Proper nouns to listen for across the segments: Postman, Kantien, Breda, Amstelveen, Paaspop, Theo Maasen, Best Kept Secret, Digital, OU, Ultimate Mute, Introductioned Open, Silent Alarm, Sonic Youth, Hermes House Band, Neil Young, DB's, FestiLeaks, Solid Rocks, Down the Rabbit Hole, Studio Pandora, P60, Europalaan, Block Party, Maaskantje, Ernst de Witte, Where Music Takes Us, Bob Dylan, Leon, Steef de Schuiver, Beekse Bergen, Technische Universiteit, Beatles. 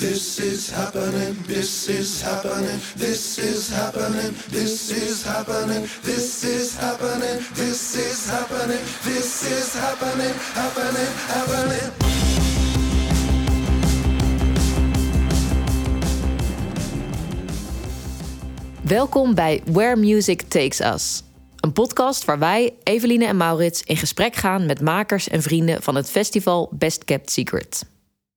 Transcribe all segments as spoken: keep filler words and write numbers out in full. This is happening, this is happening, this is happening, this is happening, this is happening, this is happening, this is happening, happening, happening. Welkom bij Where Music Takes Us. Een podcast waar wij, Eveline en Maurits, in gesprek gaan met makers en vrienden van het festival Best Kept Secret.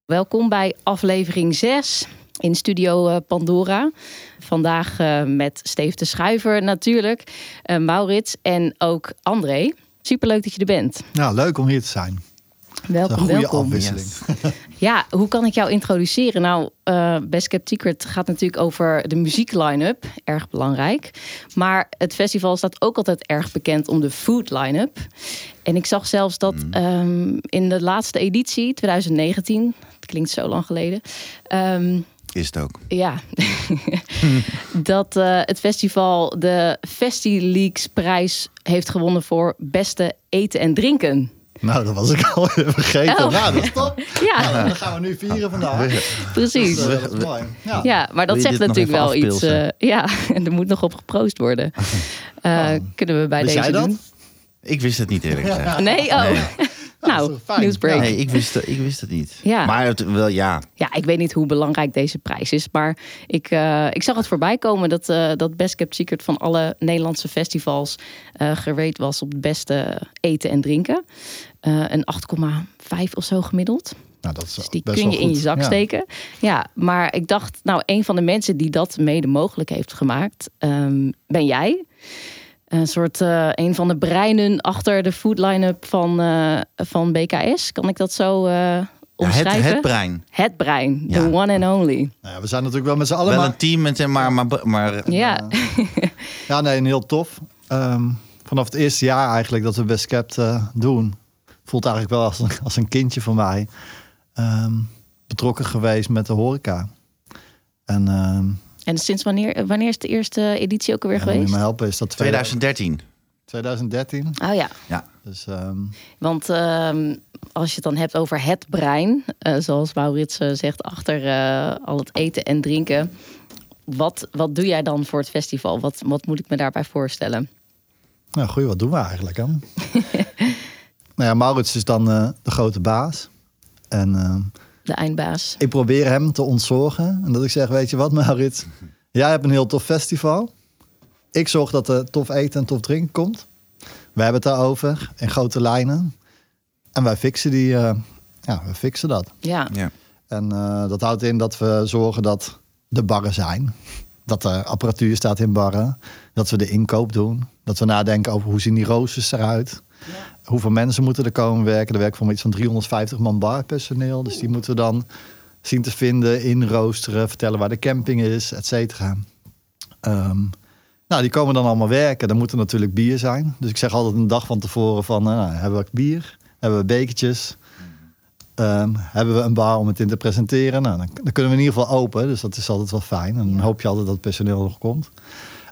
Welkom bij aflevering zes in Studio Pandora. Vandaag uh, met Steef de Schuiver natuurlijk, uh, Maurits en ook André. Superleuk dat je er bent. Nou, leuk om hier te zijn. Welkom, een goede welkom. Afwisseling. Yes. Ja, hoe kan ik jou introduceren? Nou, uh, Best Kept Secret gaat natuurlijk over de muziekline-up. Erg belangrijk. Maar het festival staat ook altijd erg bekend om de food line-up. En ik zag zelfs dat mm. um, in de laatste editie, twintig negentien... dat klinkt zo lang geleden... Um, Is het ook. Ja. dat uh, het festival de FestiLeaks prijs heeft gewonnen voor beste eten en drinken. Nou, dat was ik al vergeten. Oh. Nou, dat is top. Ja. Nou, dat gaan we nu vieren vandaag. Precies. Dat is, dat is mooi. Ja. ja, maar dat zegt natuurlijk wel afpilsen? iets. Uh, ja, en er moet nog op geproost worden. Uh, oh. Kunnen we bij wist deze jij dat? Doen? Ik wist het niet eerlijk gezegd. Nee? Oh. Nee. Nou, nieuwsbreak. Nee, ik wist, ik wist het niet. Ja. Maar het, wel, ja. Ja, ik weet niet hoe belangrijk deze prijs is. Maar ik, uh, ik zag het voorbij komen dat, uh, dat Best Kept Secret van alle Nederlandse festivals uh, gerate was op het beste eten en drinken. Uh, een acht komma vijf of zo gemiddeld. Nou, dat is dus die best kun je in je zak ja. steken. Ja, maar ik dacht, nou, een van de mensen die dat mede mogelijk heeft gemaakt, um, ben jij. Een soort, uh, een van de breinen achter de food line-up van, uh, van B K S. Kan ik dat zo uh, omschrijven? Ja, het, het brein. Het brein, ja. The one and only. Ja, we zijn natuurlijk wel met z'n allen. Wel een team, met, maar... maar, maar ja. Uh, ja, nee, een heel tof. Um, vanaf het eerste jaar eigenlijk dat we Best Kept uh, doen. Voelt eigenlijk wel als een, als een kindje van mij. Um, betrokken geweest met de horeca. En... Um, En sinds wanneer, wanneer is de eerste editie ook alweer ja, geweest? Moet je me helpen, is dat twintig dertien. twintig dertien? Oh ja. ja. Dus, um... Want um, als je het dan hebt over het brein, uh, zoals Maurits uh, zegt, achter uh, al het eten en drinken. Wat, wat doe jij dan voor het festival? Wat, wat moet ik me daarbij voorstellen? Nou goeie, wat doen we eigenlijk dan? nou ja, Maurits is dan uh, de grote baas. En... Uh, De eindbaas. Ik probeer hem te ontzorgen. En dat ik zeg, weet je wat Maurits? Jij hebt een heel tof festival. Ik zorg dat er tof eten en tof drinken komt. We hebben het daarover in grote lijnen. En wij fixen, die, uh, ja, wij fixen dat. Ja. ja. En uh, dat houdt in dat we zorgen dat de barren zijn. Dat er apparatuur staat in barren. Dat we de inkoop doen. Dat we nadenken over hoe zien die roosters eruit. Ja. Hoeveel mensen moeten er komen werken? Er werken voor me iets van driehonderdvijftig man barpersoneel. Dus die moeten we dan zien te vinden, inroosteren, vertellen waar de camping is, et cetera. Um, nou, die komen dan allemaal werken. Dan moet er natuurlijk bier zijn. Dus ik zeg altijd een dag van tevoren van, nou, hebben we bier? Hebben we bekertjes? Um, hebben we een bar om het in te presenteren? Nou, dan, dan kunnen we in ieder geval open. Dus dat is altijd wel fijn. En dan hoop je altijd dat het personeel nog komt.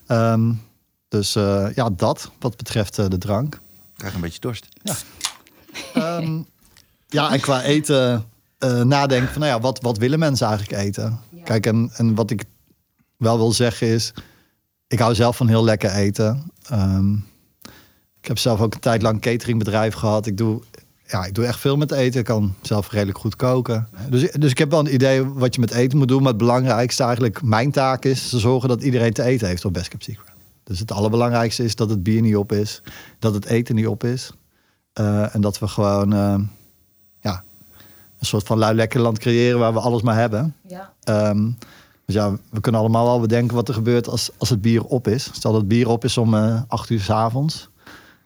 Um, dus uh, ja, dat wat betreft uh, de drank. Ik krijg een beetje dorst. Ja, um, ja en qua eten uh, nadenken van, nou ja, wat, wat willen mensen eigenlijk eten? Ja. Kijk, en, en wat ik wel wil zeggen is, ik hou zelf van heel lekker eten. Um, ik heb zelf ook een tijd lang een cateringbedrijf gehad. Ik doe, ja, ik doe echt veel met eten. Ik kan zelf redelijk goed koken. Dus, dus ik heb wel een idee wat je met eten moet doen. Maar het belangrijkste eigenlijk, mijn taak is te zorgen dat iedereen te eten heeft op Best Kept Secret. Dus het allerbelangrijkste is dat het bier niet op is. Dat het eten niet op is. Uh, en dat we gewoon uh, ja, een soort van lui lekker land creëren waar we alles maar hebben. Ja. Um, dus ja, we kunnen allemaal wel bedenken wat er gebeurt als, als het bier op is. Stel dat het bier op is om uh, acht uur 's avonds.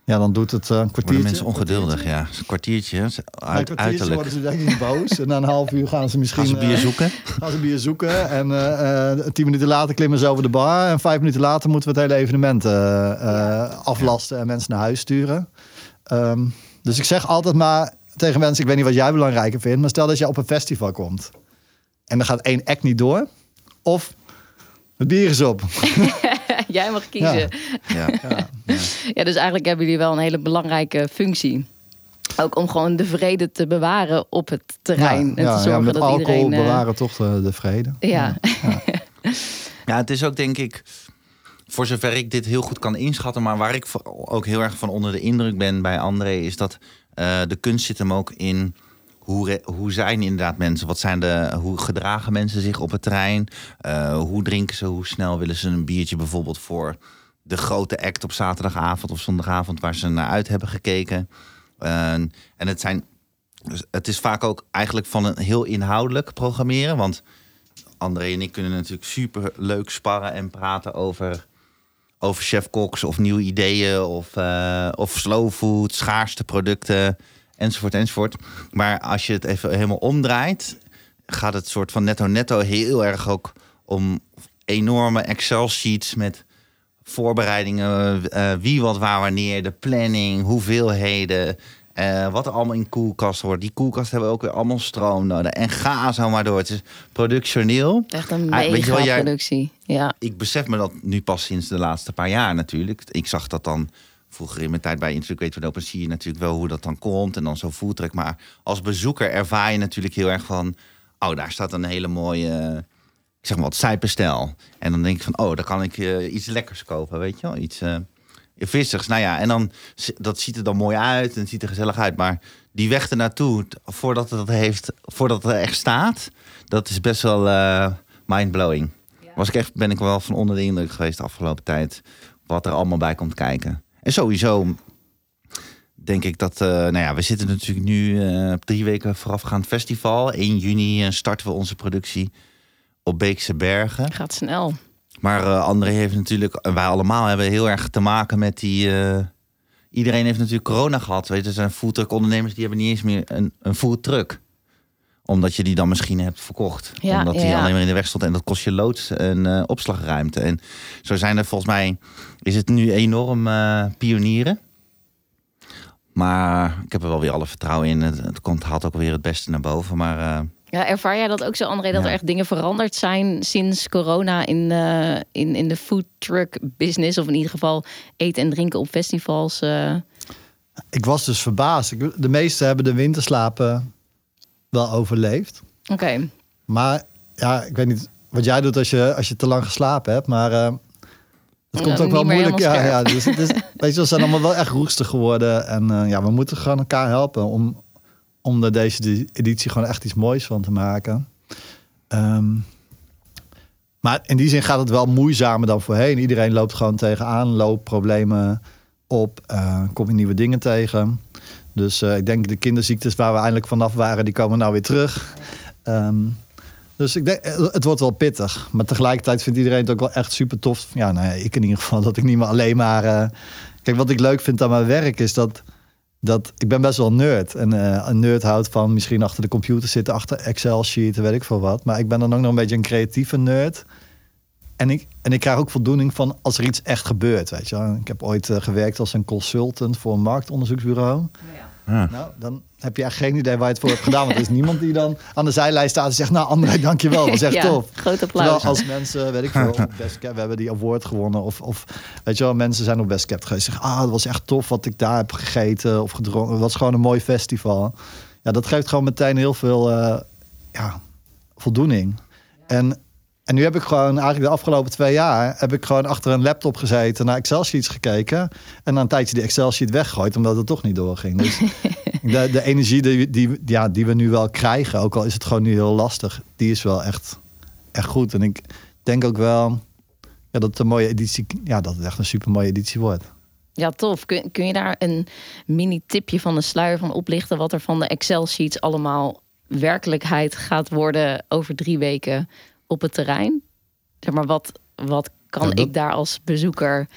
Ja, dan doet het uh, een kwartiertje. Worden mensen ongeduldig, ja. Een kwartiertje, uit, kwartiertje uiterlijk. Worden ze denk ik boos. En na een half uur gaan ze misschien... Gaan ze bier uh, zoeken. Gaan ze bier zoeken. En uh, uh, tien minuten later klimmen ze over de bar. En vijf minuten later moeten we het hele evenement uh, uh, aflasten. En mensen naar huis sturen. Um, dus ik zeg altijd maar tegen mensen... Ik weet niet wat jij belangrijker vindt. Maar stel dat je op een festival komt. En dan gaat één act niet door. Of... Het bier is op. Jij mag kiezen. Ja. Ja. Ja. Ja, dus eigenlijk hebben jullie wel een hele belangrijke functie. Ook om gewoon de vrede te bewaren op het terrein. Ja, en ja, te zorgen ja, dat alcohol iedereen... alcohol bewaren uh, toch de, de vrede. Ja. Ja. Ja. Ja, het is ook denk ik... Voor zover ik dit heel goed kan inschatten... maar waar ik ook heel erg van onder de indruk ben bij André... is dat uh, de kunst zit hem ook in... Hoe, re- hoe zijn inderdaad mensen? Wat zijn de, hoe gedragen mensen zich op het terrein? Uh, hoe drinken ze? Hoe snel willen ze een biertje bijvoorbeeld voor de grote act op zaterdagavond of zondagavond waar ze naar uit hebben gekeken? Uh, en het, zijn, het is vaak ook eigenlijk van een heel inhoudelijk programmeren. Want André en ik kunnen natuurlijk super leuk sparren en praten over, over chefkoks of nieuwe ideeën of, uh, of slow food, schaarste producten. Enzovoort, enzovoort. Maar als je het even helemaal omdraait... gaat het soort van netto-netto heel erg ook om enorme Excel-sheets... met voorbereidingen, uh, wie, wat, waar, wanneer, de planning, hoeveelheden... Uh, wat er allemaal in koelkast wordt. Die koelkast hebben ook weer allemaal stroom nodig. En ga zo maar door. Het is productioneel. Echt een mega ah, weet je wel, jij, productie. Ja. Ik besef me dat nu pas sinds de laatste paar jaar natuurlijk. Ik zag dat dan... Vroeger in mijn tijd bij Introductioned Open zie je natuurlijk wel hoe dat dan komt en dan zo voeltrek. Maar als bezoeker ervaar je natuurlijk heel erg van... oh, daar staat een hele mooie, ik zeg maar wat, sijpenstijl. En dan denk ik van, oh, daar kan ik uh, iets lekkers kopen, weet je wel. Iets uh, vissigs, nou ja. En dan, dat ziet er dan mooi uit en het ziet er gezellig uit. Maar die weg ernaartoe, voordat het, heeft, voordat het er echt staat... dat is best wel uh, mindblowing. Ja. Was ik echt, ben ik wel van onder de indruk geweest de afgelopen tijd... wat er allemaal bij komt kijken. En sowieso denk ik dat... Uh, nou ja, we zitten natuurlijk nu uh, drie weken voorafgaand festival. één juni starten we onze productie op Beekse Bergen. Gaat snel. Maar uh, André heeft natuurlijk... Wij allemaal hebben heel erg te maken met die... Uh, iedereen heeft natuurlijk corona gehad. Weet je, er zijn foodtruck ondernemers die hebben niet eens meer een, een foodtruck. Omdat je die dan misschien hebt verkocht. Ja, omdat ja, die alleen maar in de weg stond. En dat kost je loods en uh, opslagruimte. En zo zijn er volgens mij... Is het nu enorm uh, pionieren. Maar ik heb er wel weer alle vertrouwen in. Het, het komt haalt ook weer het beste naar boven. Maar, uh, ja, ervaar jij dat ook zo, André? Dat ja. er echt dingen veranderd zijn sinds corona in, uh, in, in de foodtruck business. Of in ieder geval eten en drinken op festivals. Uh... Ik was dus verbaasd. De meesten hebben de winterslapen... wel overleefd. Oké. Okay. Maar ja, ik weet niet wat jij doet als je als je te lang geslapen hebt, maar uh, het komt nou, ook wel moeilijk. Ja, ja, dus het is, weet je, we zijn allemaal wel echt roestig geworden en uh, ja, we moeten gewoon elkaar helpen om om er deze editie gewoon echt iets moois van te maken. Um, maar in die zin gaat het wel moeizamer dan voorheen. Iedereen loopt gewoon tegenaan, loopproblemen op, uh, kom je nieuwe dingen tegen. Dus uh, ik denk de kinderziektes waar we eindelijk vanaf waren... die komen nou weer terug. Um, dus ik denk, het wordt wel pittig. Maar tegelijkertijd vindt iedereen het ook wel echt super tof. Ja, nou ja, ik in ieder geval. Dat ik niet meer alleen maar... Uh... Kijk, wat ik leuk vind aan mijn werk is dat... dat ik ben best wel een nerd. En uh, een nerd houdt van misschien achter de computer zitten... achter Excel-sheet, weet ik veel wat. Maar ik ben dan ook nog een beetje een creatieve nerd. En ik, en ik krijg ook voldoening van als er iets echt gebeurt. Weet je. Ik heb ooit uh, gewerkt als een consultant voor een marktonderzoeksbureau. Ja. Ja. Nou, dan heb je echt geen idee waar je het voor hebt gedaan. Want er is niemand die dan aan de zijlijn staat en zegt... nou André, dankjewel, dat is echt ja, tof. Groot applaus. Terwijl als mensen, weet ik veel, Best Kept, we hebben die award gewonnen. Of, of weet je wel, mensen zijn op Best Kept geweest. Zeggen, ah, dat was echt tof wat ik daar heb gegeten of gedronken. Het was gewoon een mooi festival. Ja, dat geeft gewoon meteen heel veel uh, ja, voldoening. Ja. En... En nu heb ik gewoon eigenlijk de afgelopen twee jaar... heb ik gewoon achter een laptop gezeten, naar Excel-sheets gekeken... en dan een tijdje die Excel-sheet weggegooid... omdat het toch niet doorging. Dus de, de energie die, die, ja, die we nu wel krijgen... ook al is het gewoon nu heel lastig... die is wel echt, echt goed. En ik denk ook wel ja, dat het een mooie editie... ja, dat het echt een supermooie editie wordt. Ja, tof. Kun, kun je daar een mini-tipje van de sluier van oplichten... wat er van de Excel-sheets allemaal werkelijkheid gaat worden... over drie weken... op het terrein? Zeg maar, wat, wat kan ja, dat, ik daar als bezoeker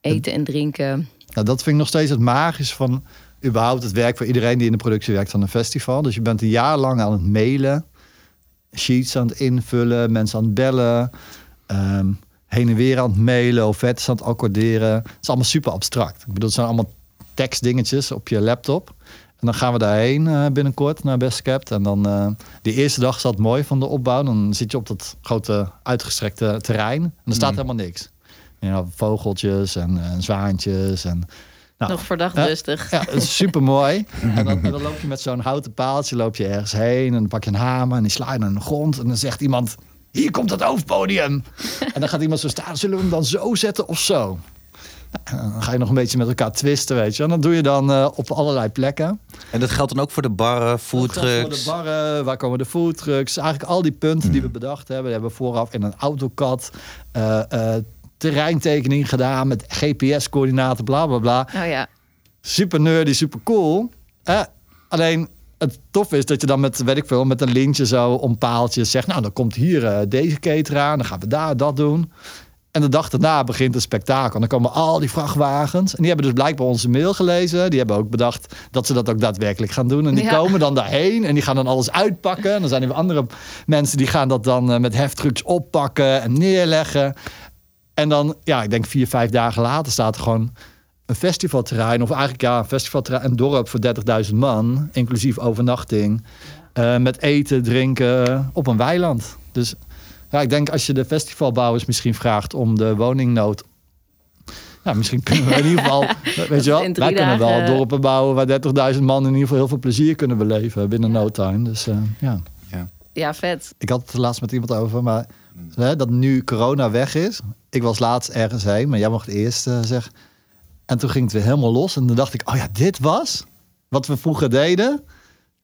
eten en drinken? Nou, dat vind ik nog steeds het magische van... überhaupt het werk voor iedereen die in de productie werkt van een festival. Dus je bent een jaar lang aan het mailen. Sheets aan het invullen. Mensen aan het bellen. Um, heen en weer aan het mailen. Offertes aan het accorderen. Het is allemaal super abstract. Ik bedoel, het zijn allemaal tekstdingetjes op je laptop. En dan gaan we daarheen binnenkort naar Best Kept. En dan uh, de eerste dag zat mooi van de opbouw. Dan zit je op dat grote uitgestrekte terrein. En er staat mm. helemaal niks. Ja, vogeltjes en, en zwaantjes en Nou, nog verdacht ja, lustig. Ja, super mooi. En dan, dan loop je met zo'n houten paaltje loop je ergens heen. En dan pak je een hamer en die sla je naar de grond. En dan zegt iemand, hier komt het hoofdpodium. En dan gaat iemand zo staan, zullen we hem dan zo zetten of zo? Nou, dan ga je nog een beetje met elkaar twisten, weet je. En dat doe je dan uh, op allerlei plekken. En dat geldt dan ook voor de barren, foodtrucks? Dat geldt voor de barren, waar komen de foodtrucks? Eigenlijk al die punten hmm. die we bedacht hebben. We hebben vooraf in een AutoCAD... Uh, uh, terreintekening gedaan met G P S-coördinaten, bla, bla, bla. Oh ja. Super nerdy, super cool. Eh, alleen het tof is dat je dan met, weet ik veel, met een lintje zo om paaltjes zegt, nou, dan komt hier uh, deze cater aan, dan gaan we daar dat doen. En de dag daarna begint het spektakel. En dan komen al die vrachtwagens. En die hebben dus blijkbaar onze mail gelezen. Die hebben ook bedacht dat ze dat ook daadwerkelijk gaan doen. En die ja. komen dan daarheen. En die gaan dan alles uitpakken. En dan zijn er weer andere mensen die gaan dat dan uh, met heftrucks oppakken en neerleggen. En dan, ja, ik denk vier, vijf dagen later staat er gewoon een festivalterrein. Of eigenlijk, ja, een festivalterrein, een dorp voor dertigduizend man. Inclusief overnachting. Uh, met eten, drinken, op een weiland. Dus ja, ik denk als je de festivalbouwers misschien vraagt om de woningnood... Ja, misschien kunnen we in ieder geval... weet je wel, wij dagen... kunnen wel dorpen bouwen waar dertigduizend man in ieder geval heel veel plezier kunnen beleven. Binnen ja. no time. Dus uh, ja. ja. Ja, vet. Ik had het er laatst met iemand over, maar... dat nu corona weg is. Ik was laatst ergens heen, maar jij mag het eerst uh, zeggen. En toen ging het weer helemaal los. En dan dacht ik, oh ja, dit was wat we vroeger deden.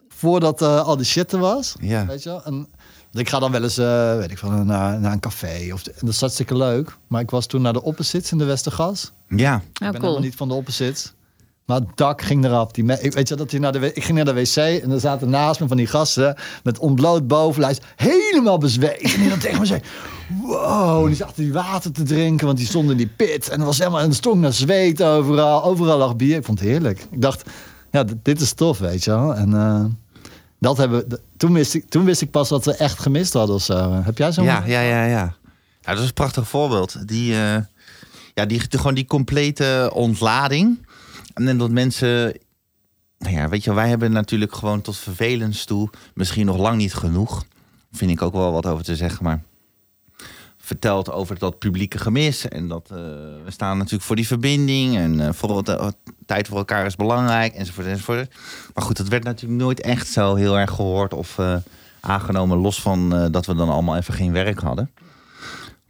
Voordat uh, al die shit er was. Ja. Weet je wel? En ik ga dan wel eens uh, weet ik veel, naar, naar een café. Of, en dat is hartstikke leuk. Maar ik was toen naar de opposits in de Westergas. Ja. Oh, ik ben cool. helemaal niet van de opposits. Maar het dak ging eraf. Die me- ik, weet je, dat die naar de w- ik ging naar de wc en er zaten naast me van die gasten... met ontbloot bovenlijf, helemaal bezweet. En die dan tegen me zei... wow, en die zaten die water te drinken, want die stonden in die pit. En er, was helemaal, en er stond naar zweet overal. Overal lag bier. Ik vond het heerlijk. Ik dacht, ja, d- dit is tof, weet je wel. En uh, dat hebben d- toen, wist ik, toen wist ik pas wat we echt gemist hadden of zo. Heb jij zo'n... Ja, ja, ja, ja. ja. Dat is een prachtig voorbeeld. Die, uh, ja, die, die, gewoon die complete ontlading... En dat mensen, nou ja, weet je, wij hebben natuurlijk gewoon tot vervelens toe misschien nog lang niet genoeg. Vind ik ook wel wat over te zeggen, maar vertelt over dat publieke gemis. En dat uh, we staan natuurlijk voor die verbinding en uh, vooral de, uh, tijd voor elkaar is belangrijk enzovoort enzovoort. Maar goed, dat werd natuurlijk nooit echt zo heel erg gehoord of uh, aangenomen, los van uh, dat we dan allemaal even geen werk hadden.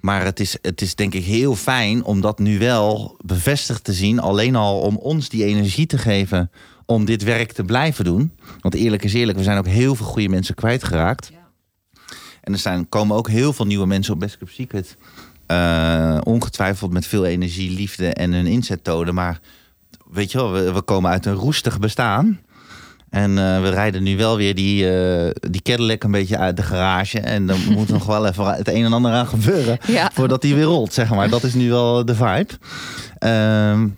Maar het is, het is denk ik heel fijn om dat nu wel bevestigd te zien. Alleen al om ons die energie te geven om dit werk te blijven doen. Want eerlijk is eerlijk, we zijn ook heel veel goede mensen kwijtgeraakt. Ja. En er zijn, komen ook heel veel nieuwe mensen op Best Kept Secret. Uh, ongetwijfeld met veel energie, liefde en hun inzet tonen. Maar weet je wel, we, we komen uit een roestig bestaan. En uh, we rijden nu wel weer die, uh, die Cadillac een beetje uit de garage. En dan moet nog wel even het een en ander aan gebeuren. Ja. Voordat die weer rolt, zeg maar. Dat is nu wel de vibe. Um,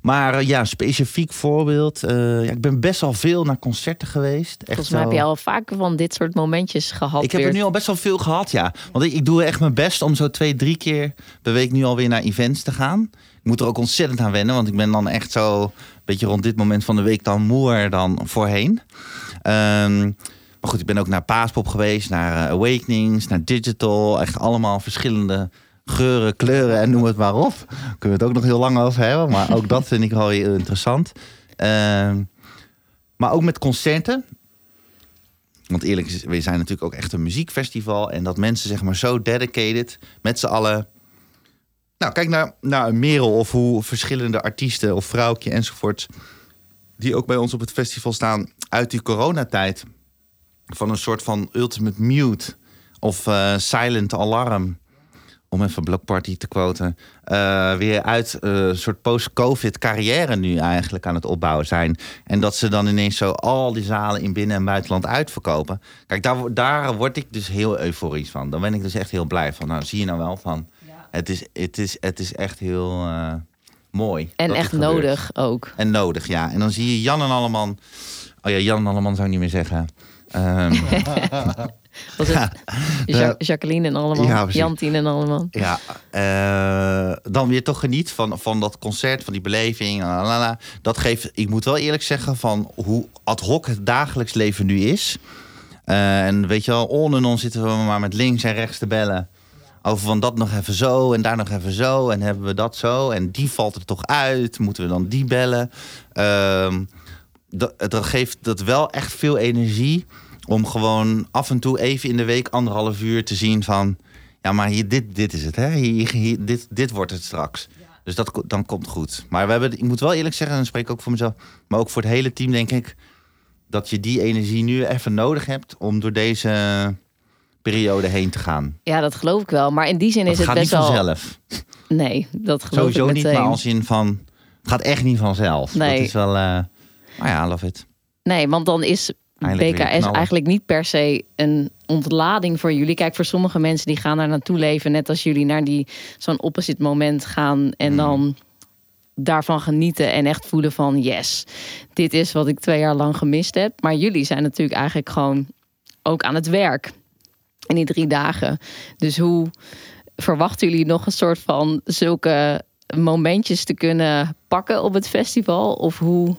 maar uh, ja, specifiek voorbeeld. Uh, ja, ik ben best wel veel naar concerten geweest. Echt Volgens mij zo... heb je al vaker van dit soort momentjes gehad. Ik heb er nu al best wel veel gehad, ja. Want ik, ik doe echt mijn best om zo twee, drie keer per week nu alweer naar events te gaan. Ik moet er ook ontzettend aan wennen, want ik ben dan echt zo een beetje rond dit moment van de week dan moer dan voorheen. Um, maar goed, ik ben ook naar Paaspop geweest, naar Awakenings, naar Digital. Echt allemaal verschillende geuren, kleuren en noem het maar op. Daar kunnen we het ook nog heel lang over hebben, maar ook dat vind ik wel heel interessant. Um, maar ook met concerten. Want eerlijk, we zijn natuurlijk ook echt een muziekfestival. En dat mensen zeg maar zo dedicated met z'n allen... Nou, kijk naar, naar Merel of hoe verschillende artiesten of vrouwtje enzovoort... die ook bij ons op het festival staan uit die coronatijd... van een soort van Ultimate Mute of uh, Silent Alarm... om even Block Party te quoten... Uh, weer uit een uh, soort post-covid carrière nu eigenlijk aan het opbouwen zijn. En dat ze dan ineens zo al die zalen in binnen- en buitenland uitverkopen. Kijk, daar, daar word ik dus heel euforisch van. Daar ben ik dus echt heel blij van. Nou, zie je nou wel van... Het is, het is, het is echt heel uh, mooi. En echt nodig ook. En nodig, ja. En dan zie je Jan en Alleman... Oh ja, Jan en Alleman zou ik niet meer zeggen. Um, Was het? Ja. Jacqueline en Alleman. Ja, Jantien en Alleman. Ja, uh, dan weer toch geniet van, van dat concert, van die beleving. Lalala. Dat geeft, ik moet wel eerlijk zeggen, van hoe ad hoc het dagelijks leven nu is. Uh, en weet je wel, on en on zitten we maar met links en rechts te bellen... Over van dat nog even zo en daar nog even zo. En hebben we dat zo. En die valt er toch uit. Moeten we dan die bellen? Uh, dat, dat geeft dat wel echt veel energie. Om gewoon af en toe even in de week anderhalf uur te zien van... Ja, maar hier, dit, dit is het, hè? Hier, hier, dit, dit wordt het straks. Ja. Dus dat dan komt goed. Maar we hebben, ik moet wel eerlijk zeggen, en dan spreek ik ook voor mezelf... maar ook voor het hele team denk ik... dat je die energie nu even nodig hebt om door deze... periode heen te gaan. Ja, dat geloof ik wel. Maar in die zin dat is het best wel... Het gaat niet vanzelf. Al... Nee, dat geloof Sowieso ik meteen. Sowieso niet, maar als in van... Het gaat echt niet vanzelf. Nee. Dat is wel... Maar uh... oh ja, I love it. Nee, want dan is eindelijk B K S eigenlijk niet per se een ontlading voor jullie. Kijk, voor sommige mensen die gaan daar naartoe leven... net als jullie naar die zo'n opposite moment gaan... en mm. dan daarvan genieten en echt voelen van... yes, dit is wat ik twee jaar lang gemist heb. Maar jullie zijn natuurlijk eigenlijk gewoon ook aan het werk... in die drie dagen. Dus hoe verwachten jullie nog een soort van zulke momentjes te kunnen pakken op het festival? Of hoe,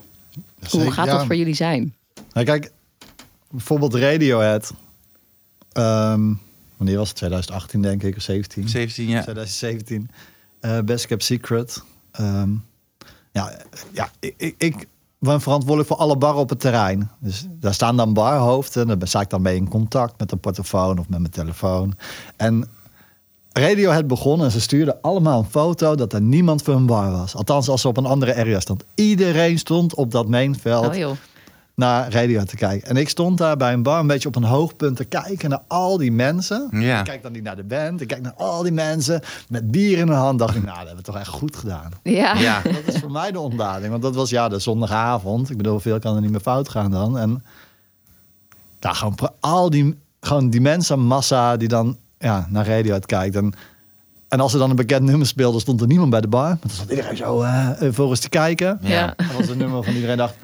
Zeker, hoe gaat ja. dat voor jullie zijn? Nou, kijk, bijvoorbeeld Radiohead. Um, wanneer was het? twintig achttien denk ik, of zeventien zeventien ja. twintig zeventien Uh, Best Kept Secret. Um, ja, ja, ik... ik Ik ben verantwoordelijk voor alle barren op het terrein. Dus daar staan dan barhoofden. Daar sta ik dan mee in contact met de portofoon of met mijn telefoon. En Radiohead begon en ze stuurden allemaal een foto... dat er niemand voor een bar was. Althans, als ze op een andere area stond. Iedereen stond op dat mainveld oh, naar Radiohead te kijken. En ik stond daar bij een bar een beetje op een hoogpunt te kijken... naar al die mensen. Ja. Ik kijk dan niet naar de band. Ik kijk naar al die mensen met bier in de hand. Dacht ik, nou, dat hebben we toch echt goed gedaan. Ja. ja. Dat is voor mij de ontlading. Want dat was ja de zondagavond. Ik bedoel, veel kan er niet meer fout gaan dan. En daar gewoon al die, gewoon die mensenmassa die dan ja, naar Radiohead kijkt... En, En als ze dan een bekend nummer speelden, stond er niemand bij de bar. Maar dan stond iedereen zo uh, volgens te kijken. Ja. Ja. En als een nummer van iedereen dacht...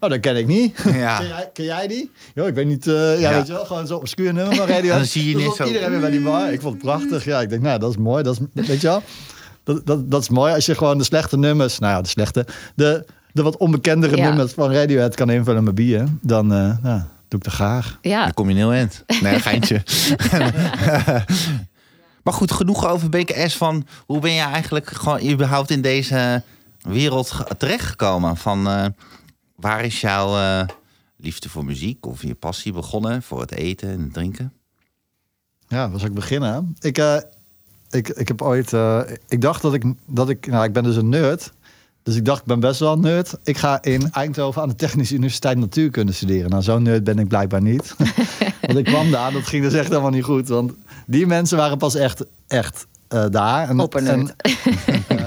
Oh, dat ken ik niet. Ja. Ken, jij, ken jij die? Jo, ik weet niet. Uh, ja, ja, weet je wel, gewoon zo'n obscuur nummer. Radio. Dan zie je dus niet zo. Iedereen weer bij die bar. Ik vond het prachtig. Ja, ik denk, nou, dat is mooi. Dat is, weet je wel? Dat, dat, dat is mooi als je gewoon de slechte nummers, nou ja, de slechte, de, de wat onbekendere ja. nummers van Radiohead kan invullen met bier. Dan uh, nou, doe ik dat graag. Ja. Dan kom je heel eind. Nee, geintje. Maar goed, genoeg over B K S. Van hoe ben je eigenlijk gewoon überhaupt in deze wereld terechtgekomen? Van uh, waar is jouw uh, liefde voor muziek of je passie begonnen voor het eten en het drinken? Ja, waar zou ik beginnen? Ik, uh, ik, ik heb ooit... Uh, ik dacht dat ik... dat ik, nou, ik ben dus een nerd. Dus ik dacht, ik ben best wel een nerd. Ik ga in Eindhoven aan de Technische Universiteit natuurkunde studeren. Nou, zo'n nerd ben ik blijkbaar niet. Want ik kwam daar, dat ging dus echt helemaal niet goed. Want die mensen waren pas echt, echt uh, daar. En, Hopper nerd. En, uh,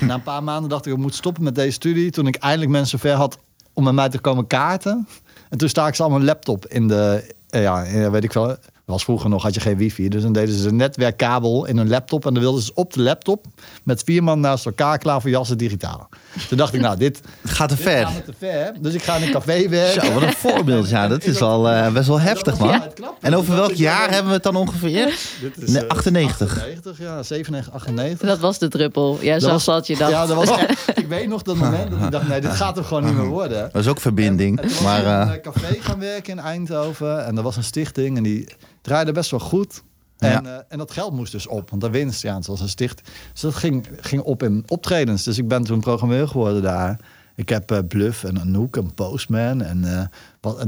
na een paar maanden dacht ik, ik moet stoppen met deze studie. Toen ik eindelijk mensen ver had om met mij te komen kaarten. En toen stak ze allemaal mijn laptop in de... Ja, weet ik wel. Was vroeger nog, had je geen wifi. Dus dan deden ze een netwerkkabel in hun laptop. En dan wilden ze op de laptop met vier man naast elkaar klaar voor jassen digitaal. Toen dacht ik, nou, dit gaat te, dit ver. Gaat te ver. Dus ik ga in een café werken. Zo, wat een voorbeeld. Ja, dat is al uh, best wel heftig, man. Ja. En over welk jaar hebben we het dan ongeveer? Dit is, uh, achtennegentig achtennegentig ja, zevenennegentig, achtennegentig Dat was de druppel. Ja, dat zo was, zat je dat. Ja, dat was echt, ik weet nog dat moment dat ik dacht, nee, dit gaat er gewoon niet meer worden. Dat is ook verbinding. En, en maar uh... in een café gaan werken in Eindhoven. En er was een stichting en die... draaide best wel goed. En, ja. uh, en dat geld moest dus op. Want de winst, ja, het was een sticht. Dus dat ging, ging op in optredens. Dus ik ben toen programmeur geworden daar. Ik heb uh, Bluff en Anouk en Postman. En uh,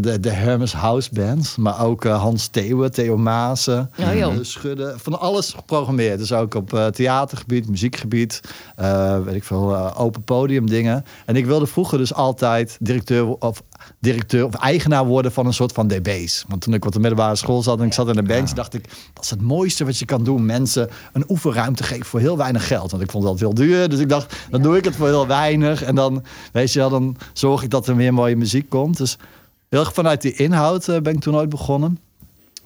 de, de Hermes House Band. Maar ook uh, Hans Teeuwen, Theo Maasen. Ja, uh, Schudden. Van alles geprogrammeerd. Dus ook op uh, theatergebied, muziekgebied. Uh, weet ik veel, uh, open podium dingen. En ik wilde vroeger dus altijd directeur of... directeur of eigenaar worden van een soort van D B's. Want toen ik op de middelbare school zat en ik zat in een bench... Ja. dacht ik, dat is het mooiste wat je kan doen. Mensen een oefenruimte geven voor heel weinig geld. Want ik vond dat heel duur. Dus ik dacht, dan ja. doe ik het voor heel weinig. En dan, weet je wel, dan zorg ik dat er weer mooie muziek komt. Dus heel erg vanuit die inhoud uh, ben ik toen ooit begonnen.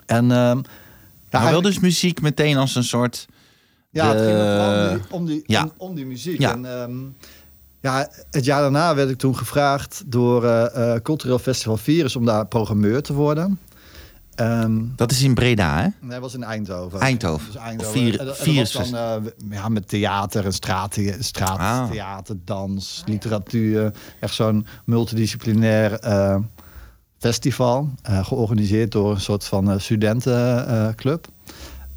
En uh, ja, maar wel dus muziek meteen als een soort... Ja, de... het ging om die, om die, ja. om, om die muziek. Ja. En, um, ja, het jaar daarna werd ik toen gevraagd door uh, uh, Cultureel Festival Virus om daar programmeur te worden. Um, dat is in Breda, hè? Nee, dat was in Eindhoven. Eindhoven. Dus Eindhoven. Vier, en, en virus. Dan, uh, ja, met theater en straattheater, straat, ah. theater, dans, literatuur. Echt zo'n multidisciplinair uh, festival. Uh, georganiseerd door een soort van uh, studentenclub.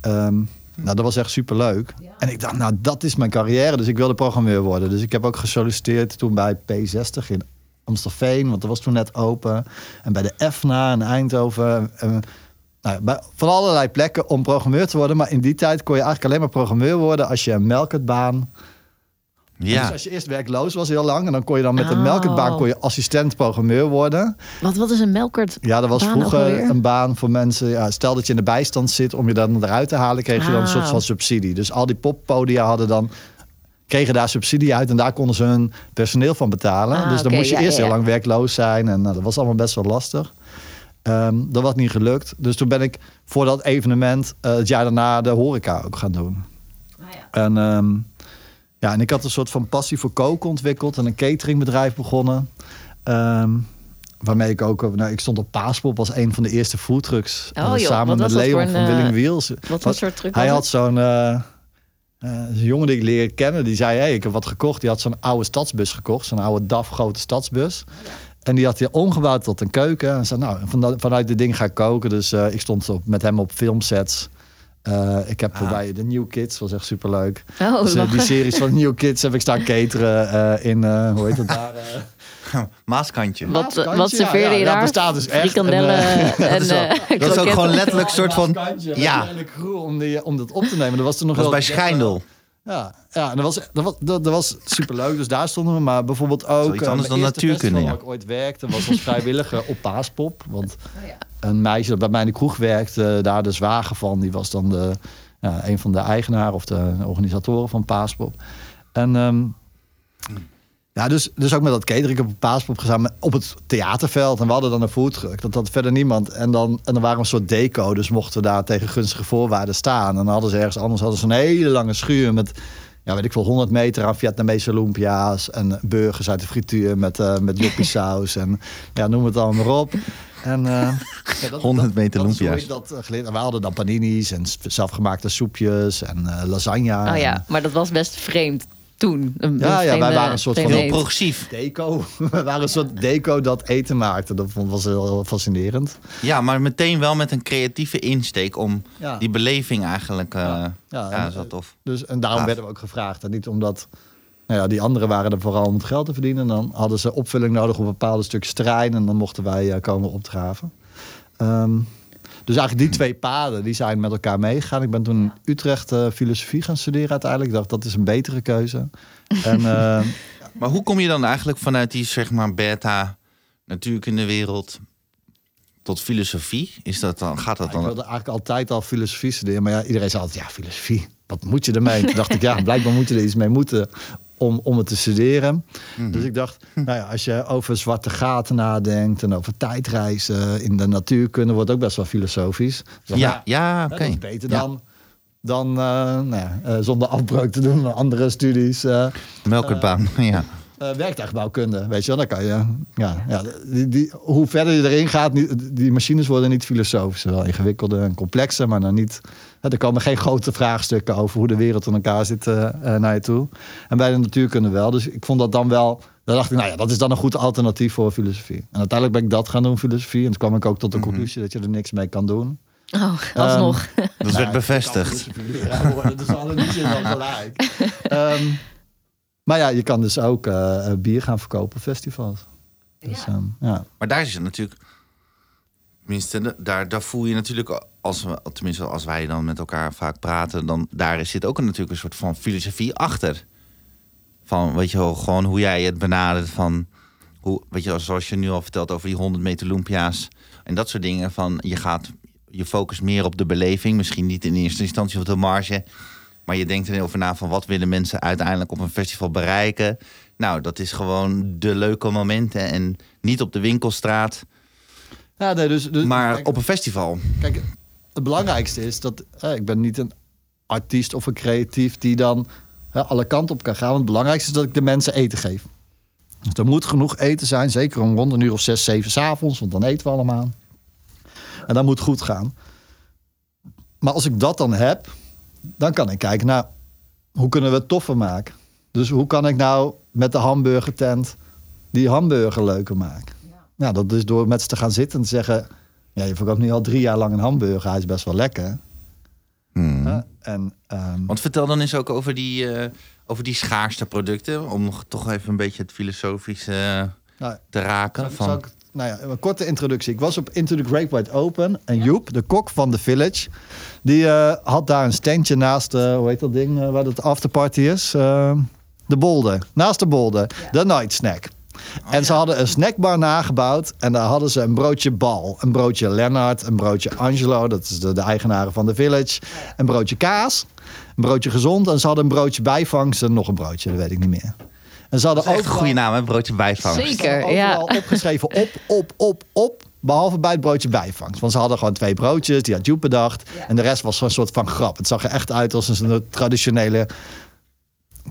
Uh, um, Nou, dat was echt superleuk. Ja. En ik dacht, nou, dat is mijn carrière. Dus ik wilde programmeur worden. Dus ik heb ook gesolliciteerd toen bij P zestig in Amstelveen. Want dat was toen net open. En bij de E F N A in Eindhoven. En, nou, bij, van allerlei plekken om programmeur te worden. Maar in die tijd kon je eigenlijk alleen maar programmeur worden als je een melkertbaan... Ja. Dus als je eerst werkloos was heel lang... en dan kon je dan met oh. een melkertbaan kon je assistent-programmeur worden. Want wat is een melkert? Ja, dat was vroeger een baan voor mensen... Ja, stel dat je in de bijstand zit, om je dan eruit te halen... kreeg ah. je dan een soort van subsidie. Dus al die poppodia hadden dan... kregen daar subsidie uit en daar konden ze hun personeel van betalen. Ah, dus dan okay, moest je ja, eerst ja. heel lang werkloos zijn. En nou, dat was allemaal best wel lastig. Um, dat was niet gelukt. Dus toen ben ik voor dat evenement... Uh, het jaar daarna de horeca ook gaan doen. Ah, ja. En... Um, Ja, en ik had een soort van passie voor koken ontwikkeld... en een cateringbedrijf begonnen. Um, waarmee ik ook... Nou, ik stond op Paaspop als een van de eerste foodtrucks. Oh, uh, samen met Leon van Willing Wheels. Wat voor soort truc was Hij had zo'n uh, uh, jongen die ik leerde kennen. Die zei, hey, ik heb wat gekocht. Die had zo'n oude stadsbus gekocht. Zo'n oude D A F grote stadsbus. Ja. En die had die omgebouwd tot een keuken. En zei, nou, vanuit, vanuit dit ding ga ik koken. Dus uh, ik stond op, met hem op filmsets... Uh, ik heb ah. voorbij de New Kids, was echt superleuk. Oh, dus, uh, die series van New Kids heb ik staan cateren uh, in, uh, hoe heet dat daar? Uh... Maaskantje. Wat, Maaskantje, wat serveerde ja, ja, je daar? Dat bestaat dus echt. Frikandellen en, uh, en, uh, en uh, dat is ook gewoon letterlijk een soort van... Ja. Om, die, om dat op te nemen. Dat was, toen nog dat was bij Schijndel. Ja, ja, dat was, dat was, dat was superleuk. Dus daar stonden we. Maar bijvoorbeeld ook... Iets anders uh, dan natuurkunde. Waar ik ooit werkte, was als vrijwilliger op Paaspop. Want... Oh, ja. Een meisje dat bij mij in de kroeg werkte, daar de zwager van. Die was dan de, ja, een van de eigenaren of de organisatoren van Paaspop. En um, ja, dus, dus ook met dat catering. Ik heb op Paaspop gezamenlijk op het theaterveld. En we hadden dan een foodtruck. Dat had verder niemand. En dan, en dan waren we een soort deco. Dus mochten we daar tegen gunstige voorwaarden staan. En dan hadden ze ergens anders hadden ze een hele lange schuur met... Ja, weet ik veel, honderd meter aan Vietnamese lumpia's en burgers uit de frituur met, uh, met joppiesaus en ja, noem het allemaal maar op. En, uh, ja, dat, honderd meter lumpia's. Dat, dat uh, we hadden dan paninis en zelfgemaakte soepjes en uh, lasagne. Oh ja, en, maar dat was best vreemd toen. Een ja, vreemde, ja, wij waren een soort van... Heel progressief. Deco. We waren een soort deco dat eten maakte. Dat was heel fascinerend. Ja, maar meteen wel met een creatieve insteek om ja. die beleving eigenlijk... Uh, ja, ja, ja en, dat tof. Dus, en daarom ja. werden we ook gevraagd. En niet omdat... Nou ja, die anderen waren er vooral om het geld te verdienen. En dan hadden ze opvulling nodig op bepaalde stukjes terrein. En dan mochten wij uh, komen opdraven. Um, dus eigenlijk die twee paden die zijn met elkaar meegegaan. Ik ben toen in Utrecht uh, filosofie gaan studeren uiteindelijk. Ik dacht, dat is een betere keuze. En, uh, maar hoe kom je dan eigenlijk vanuit die zeg maar beta natuurkundewereld tot filosofie? Is dat dan, gaat dat ja, dan? Ik wilde eigenlijk altijd al filosofie studeren. Maar ja, iedereen zei altijd, ja, filosofie, wat moet je ermee? Toen dacht ik, ja, blijkbaar moet je er iets mee moeten... Om, om het te studeren. Mm-hmm. Dus ik dacht, nou ja, als je over zwarte gaten nadenkt... en over tijdreizen in de natuurkunde... wordt ook best wel filosofisch. Dus ja, nou, ja oké. Okay. Dat is beter ja. dan, dan uh, nou ja, uh, zonder afbreuk te doen... andere studies. Uh, Melkertbaan, uh, ja. Uh, werktuigbouwkunde, weet je wel. Dan kan je, ja, ja, die, die, hoe verder je erin gaat... Die, die machines worden niet filosofisch. Wel ingewikkelder en complexer, maar dan niet... Er komen geen grote vraagstukken over hoe de wereld in elkaar zit uh, naar je toe. En bij de natuurkunde wel. Dus ik vond dat dan wel... Dan dacht ik, nou ja, dat is dan een goed alternatief voor filosofie. En uiteindelijk ben ik dat gaan doen, filosofie. En toen kwam ik ook tot de conclusie mm-hmm. dat je er niks mee kan doen. Oh, alsnog. Um, dat nou, werd bevestigd. Ja, hoor, dat is allemaal niet zo gelijk. Um, maar ja, je kan dus ook uh, bier gaan verkopen op festivals. Dus, ja. Um, ja. Maar daar is het natuurlijk... Tenminste, daar, daar voel je natuurlijk, als we, tenminste als wij dan met elkaar vaak praten... dan daar zit ook een, natuurlijk een soort van filosofie achter. Van, weet je wel, gewoon hoe jij het benadert van... Hoe, weet je, zoals je nu al vertelt over die honderd meter lumpia's... en dat soort dingen, van je gaat je focus meer op de beleving. Misschien niet in eerste instantie op de marge... maar je denkt er heel over na van wat willen mensen uiteindelijk op een festival bereiken. Nou, dat is gewoon de leuke momenten en niet op de winkelstraat... Ja, nee, dus, dus, maar kijk, op een festival. Kijk, het belangrijkste is dat... Eh, ik ben niet een artiest of een creatief die dan eh, alle kanten op kan gaan. Want het belangrijkste is dat ik de mensen eten geef. Dus er moet genoeg eten zijn. Zeker om rond een uur of zes, zeven 's avonds. Want dan eten we allemaal. En dat moet goed gaan. Maar als ik dat dan heb... dan kan ik kijken naar... Nou, hoe kunnen we het toffer maken? Dus hoe kan ik nou met de hamburgertent... die hamburger leuker maken? Nou, dat is door met ze te gaan zitten en te zeggen... ja, je verkoopt nu al drie jaar lang een hamburger. Hij is best wel lekker. Mm. En, um... Want vertel dan eens ook over die, uh, over die schaarste producten. Om toch even een beetje het filosofische uh, nou, te raken. Van... Ik, nou ja, een korte introductie. Ik was op Introductioned Open. En Joep, de kok van de Village... die uh, had daar een standje naast... Uh, hoe heet dat ding uh, waar dat afterparty is? Uh, de bolde. Naast de bolde. Ja. De night snack. Oh, en ze ja. hadden een snackbar nagebouwd. En daar hadden ze een broodje Bal. Een broodje Lennart. Een broodje Angelo. Dat is de, de eigenaren van de Village. Een broodje kaas. Een broodje gezond. En ze hadden een broodje bijvangst. En nog een broodje. Dat weet ik niet meer. En ze hadden dat is echt overal... een goede naam, hè? Broodje bijvangst. Zeker, ze ja. opgeschreven op, op, op, op. Behalve bij het broodje bijvangst. Want ze hadden gewoon twee broodjes. Die had Joep bedacht. Ja. En de rest was een soort van grap. Het zag er echt uit als een traditionele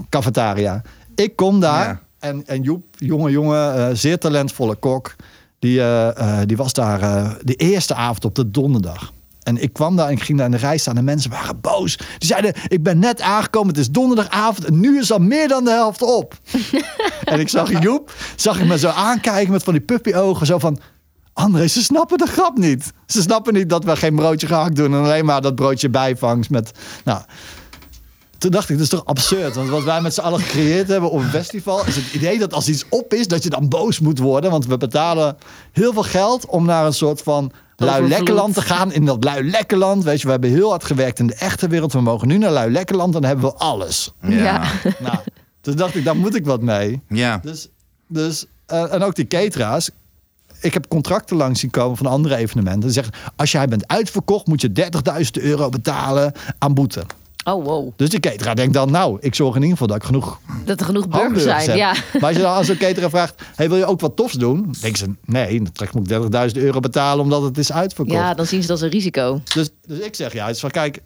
cafetaria. Ik kom daar... Ja. En, en Joep, jonge jongen, uh, zeer talentvolle kok... Die, uh, uh, die was daar uh, de eerste avond op de donderdag. En ik kwam daar en ik ging daar in de rij staan... en mensen waren boos. Die zeiden, ik ben net aangekomen, het is donderdagavond... en nu is al meer dan de helft op. En ik zag Joep, zag ik me zo aankijken met van die puppyogen... zo van, André, ze snappen de grap niet. Ze snappen niet dat we geen broodje gehakt doen... en alleen maar dat broodje bijvangst met... nou. Toen dacht ik, dat is toch absurd. Want wat wij met z'n allen gecreëerd hebben op een festival... is het idee dat als iets op is, dat je dan boos moet worden. Want we betalen heel veel geld om naar een soort van... lui lekkerland te gaan. In dat lui lekkerland, weet je, we hebben heel hard gewerkt in de echte wereld. We mogen nu naar lui lekkerland en dan hebben we alles. Ja. ja. Nou, dus dacht ik, daar moet ik wat mee. Ja. Dus, dus, uh, en ook die cateraars. Ik heb contracten langs zien komen van andere evenementen. Die zeggen, als jij bent uitverkocht, moet je dertigduizend euro betalen aan boete. Oh, wow. Dus die cateraar denkt dan, nou, ik zorg in ieder geval dat ik genoeg... Dat er genoeg burgers zijn, ja. Maar als je dan aan zo'n cateraar vraagt, hey, wil je ook wat tofs doen? Denken ze, nee, dan moet ik dertigduizend euro betalen omdat het is uitverkocht. Ja, dan zien ze dat als een risico. Dus, dus ik zeg, ja, het is van, kijk,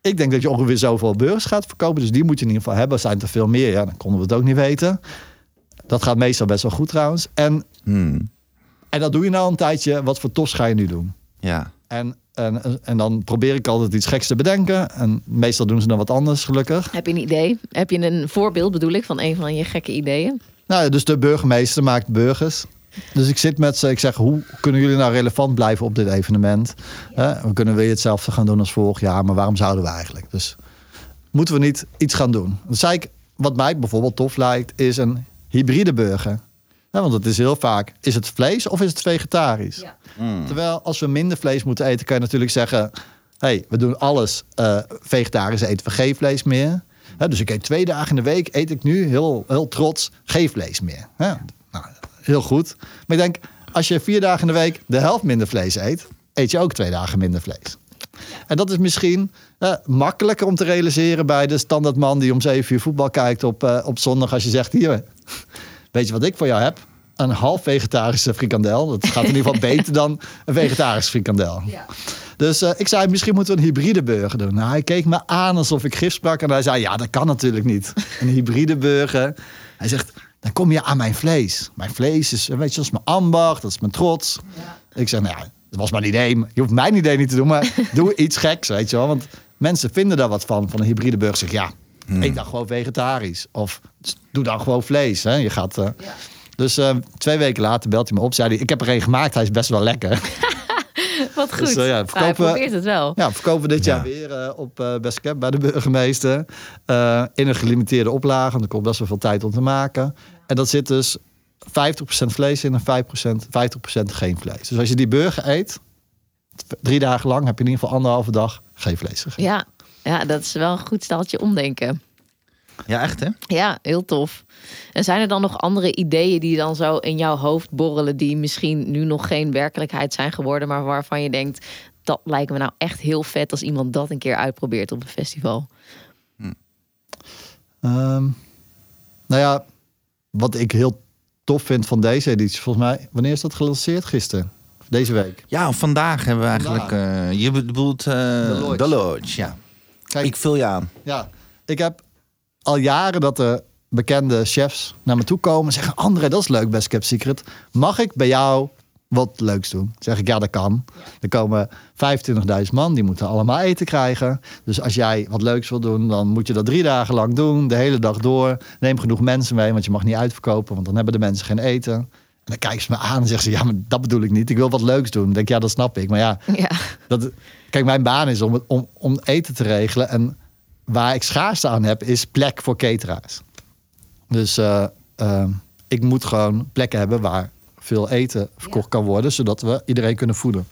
ik denk dat je ongeveer zoveel burgers gaat verkopen. Dus die moet je in ieder geval hebben. Zijn er veel meer, ja, dan konden we het ook niet weten. Dat gaat meestal best wel goed trouwens. En, hmm. en dat doe je nou een tijdje. Wat voor tofs ga je nu doen? Ja. En... En, en dan probeer ik altijd iets geks te bedenken. En meestal doen ze dan wat anders, gelukkig. Heb je een idee? Heb je een voorbeeld, bedoel ik, van een van je gekke ideeën? Nou ja, dus de burgemeester maakt burgers. Dus ik zit met ze. Ik zeg, hoe kunnen jullie nou relevant blijven op dit evenement? Ja. Eh, we kunnen weer hetzelfde gaan doen als vorig jaar. Maar waarom zouden we eigenlijk? Dus moeten we niet iets gaan doen? Dan zei ik, wat mij bijvoorbeeld tof lijkt, is een hybride burger. Ja, want het is heel vaak, is het vlees of is het vegetarisch? Ja. Mm. Terwijl als we minder vlees moeten eten, kan je natuurlijk zeggen... hey, we doen alles uh, vegetarisch, eten we geen vlees meer. Ja, dus ik eet twee dagen in de week, eet ik nu heel, heel trots geen vlees meer. Ja, nou, heel goed. Maar ik denk, als je vier dagen in de week de helft minder vlees eet... eet je ook twee dagen minder vlees. En dat is misschien uh, makkelijker om te realiseren bij de standaardman... die om zeven uur voetbal kijkt op, uh, op zondag als je zegt... hier. Weet je wat ik voor jou heb? Een half vegetarische frikandel. Dat gaat in ieder geval beter dan een vegetarische frikandel. Ja. Dus uh, ik zei, misschien moeten we een hybride burger doen. Nou, hij keek me aan alsof ik gif sprak. En hij zei, ja, dat kan natuurlijk niet. Een hybride burger. Hij zegt, dan kom je aan mijn vlees. Mijn vlees is, weet je, dat is mijn ambacht. Dat is mijn trots. Ja. Ik zeg, nou ja, dat was mijn idee. Je hoeft mijn idee niet te doen, maar doe iets geks, weet je wel. Want mensen vinden daar wat van, van een hybride burger. Zeg, ja. Hmm. Eet dan gewoon vegetarisch. Of doe dan gewoon vlees. Hè? Je gaat, uh... ja. Dus uh, twee weken later belt hij me op. Zei hij, ik heb er een gemaakt. Hij is best wel lekker. Wat goed. Dus, uh, ja, verkopen, ah, hij probeert het wel. Ja, verkopen dit ja. jaar weer uh, op uh, Best Kept bij de burgemeester. Uh, in een gelimiteerde oplage. Want er komt best wel veel tijd om te maken. En dat zit dus vijftig procent vlees in en vijftig procent geen vlees. Dus als je die burger eet, drie dagen lang... heb je in ieder geval anderhalve dag geen vlees gegeten. Ja. Ja, dat is wel een goed staaltje omdenken. Ja, echt hè? Ja, heel tof. En zijn er dan nog andere ideeën die dan zo in jouw hoofd borrelen... die misschien nu nog geen werkelijkheid zijn geworden... maar waarvan je denkt, dat lijkt me nou echt heel vet... als iemand dat een keer uitprobeert op een festival? Hm. Um, nou ja, wat ik heel tof vind van deze editie... volgens mij, wanneer is dat gelanceerd? Gisteren? Deze week? Ja, vandaag hebben we eigenlijk... Uh, je bedoelt uh, de Lodge. De Lodge, ja. Kijk, ik vul je aan. Ja, ik heb al jaren dat de bekende chefs naar me toe komen... en zeggen, André, dat is leuk, Best Kept Secret. Mag ik bij jou wat leuks doen? Dan zeg ik, ja, dat kan. Er komen vijfentwintigduizend man, die moeten allemaal eten krijgen. Dus als jij wat leuks wil doen, dan moet je dat drie dagen lang doen. De hele dag door. Neem genoeg mensen mee, want je mag niet uitverkopen... want dan hebben de mensen geen eten. En dan kijkt ze me aan en zegt ze, ja, maar dat bedoel ik niet. Ik wil wat leuks doen. Ik denk, ja, dat snap ik. Maar ja, ja. Dat, kijk, mijn baan is om, om, om eten te regelen. En waar ik schaarste aan heb, is plek voor cateraars. Dus uh, uh, ik moet gewoon plekken hebben waar veel eten verkocht ja. kan worden. Zodat we iedereen kunnen voeden.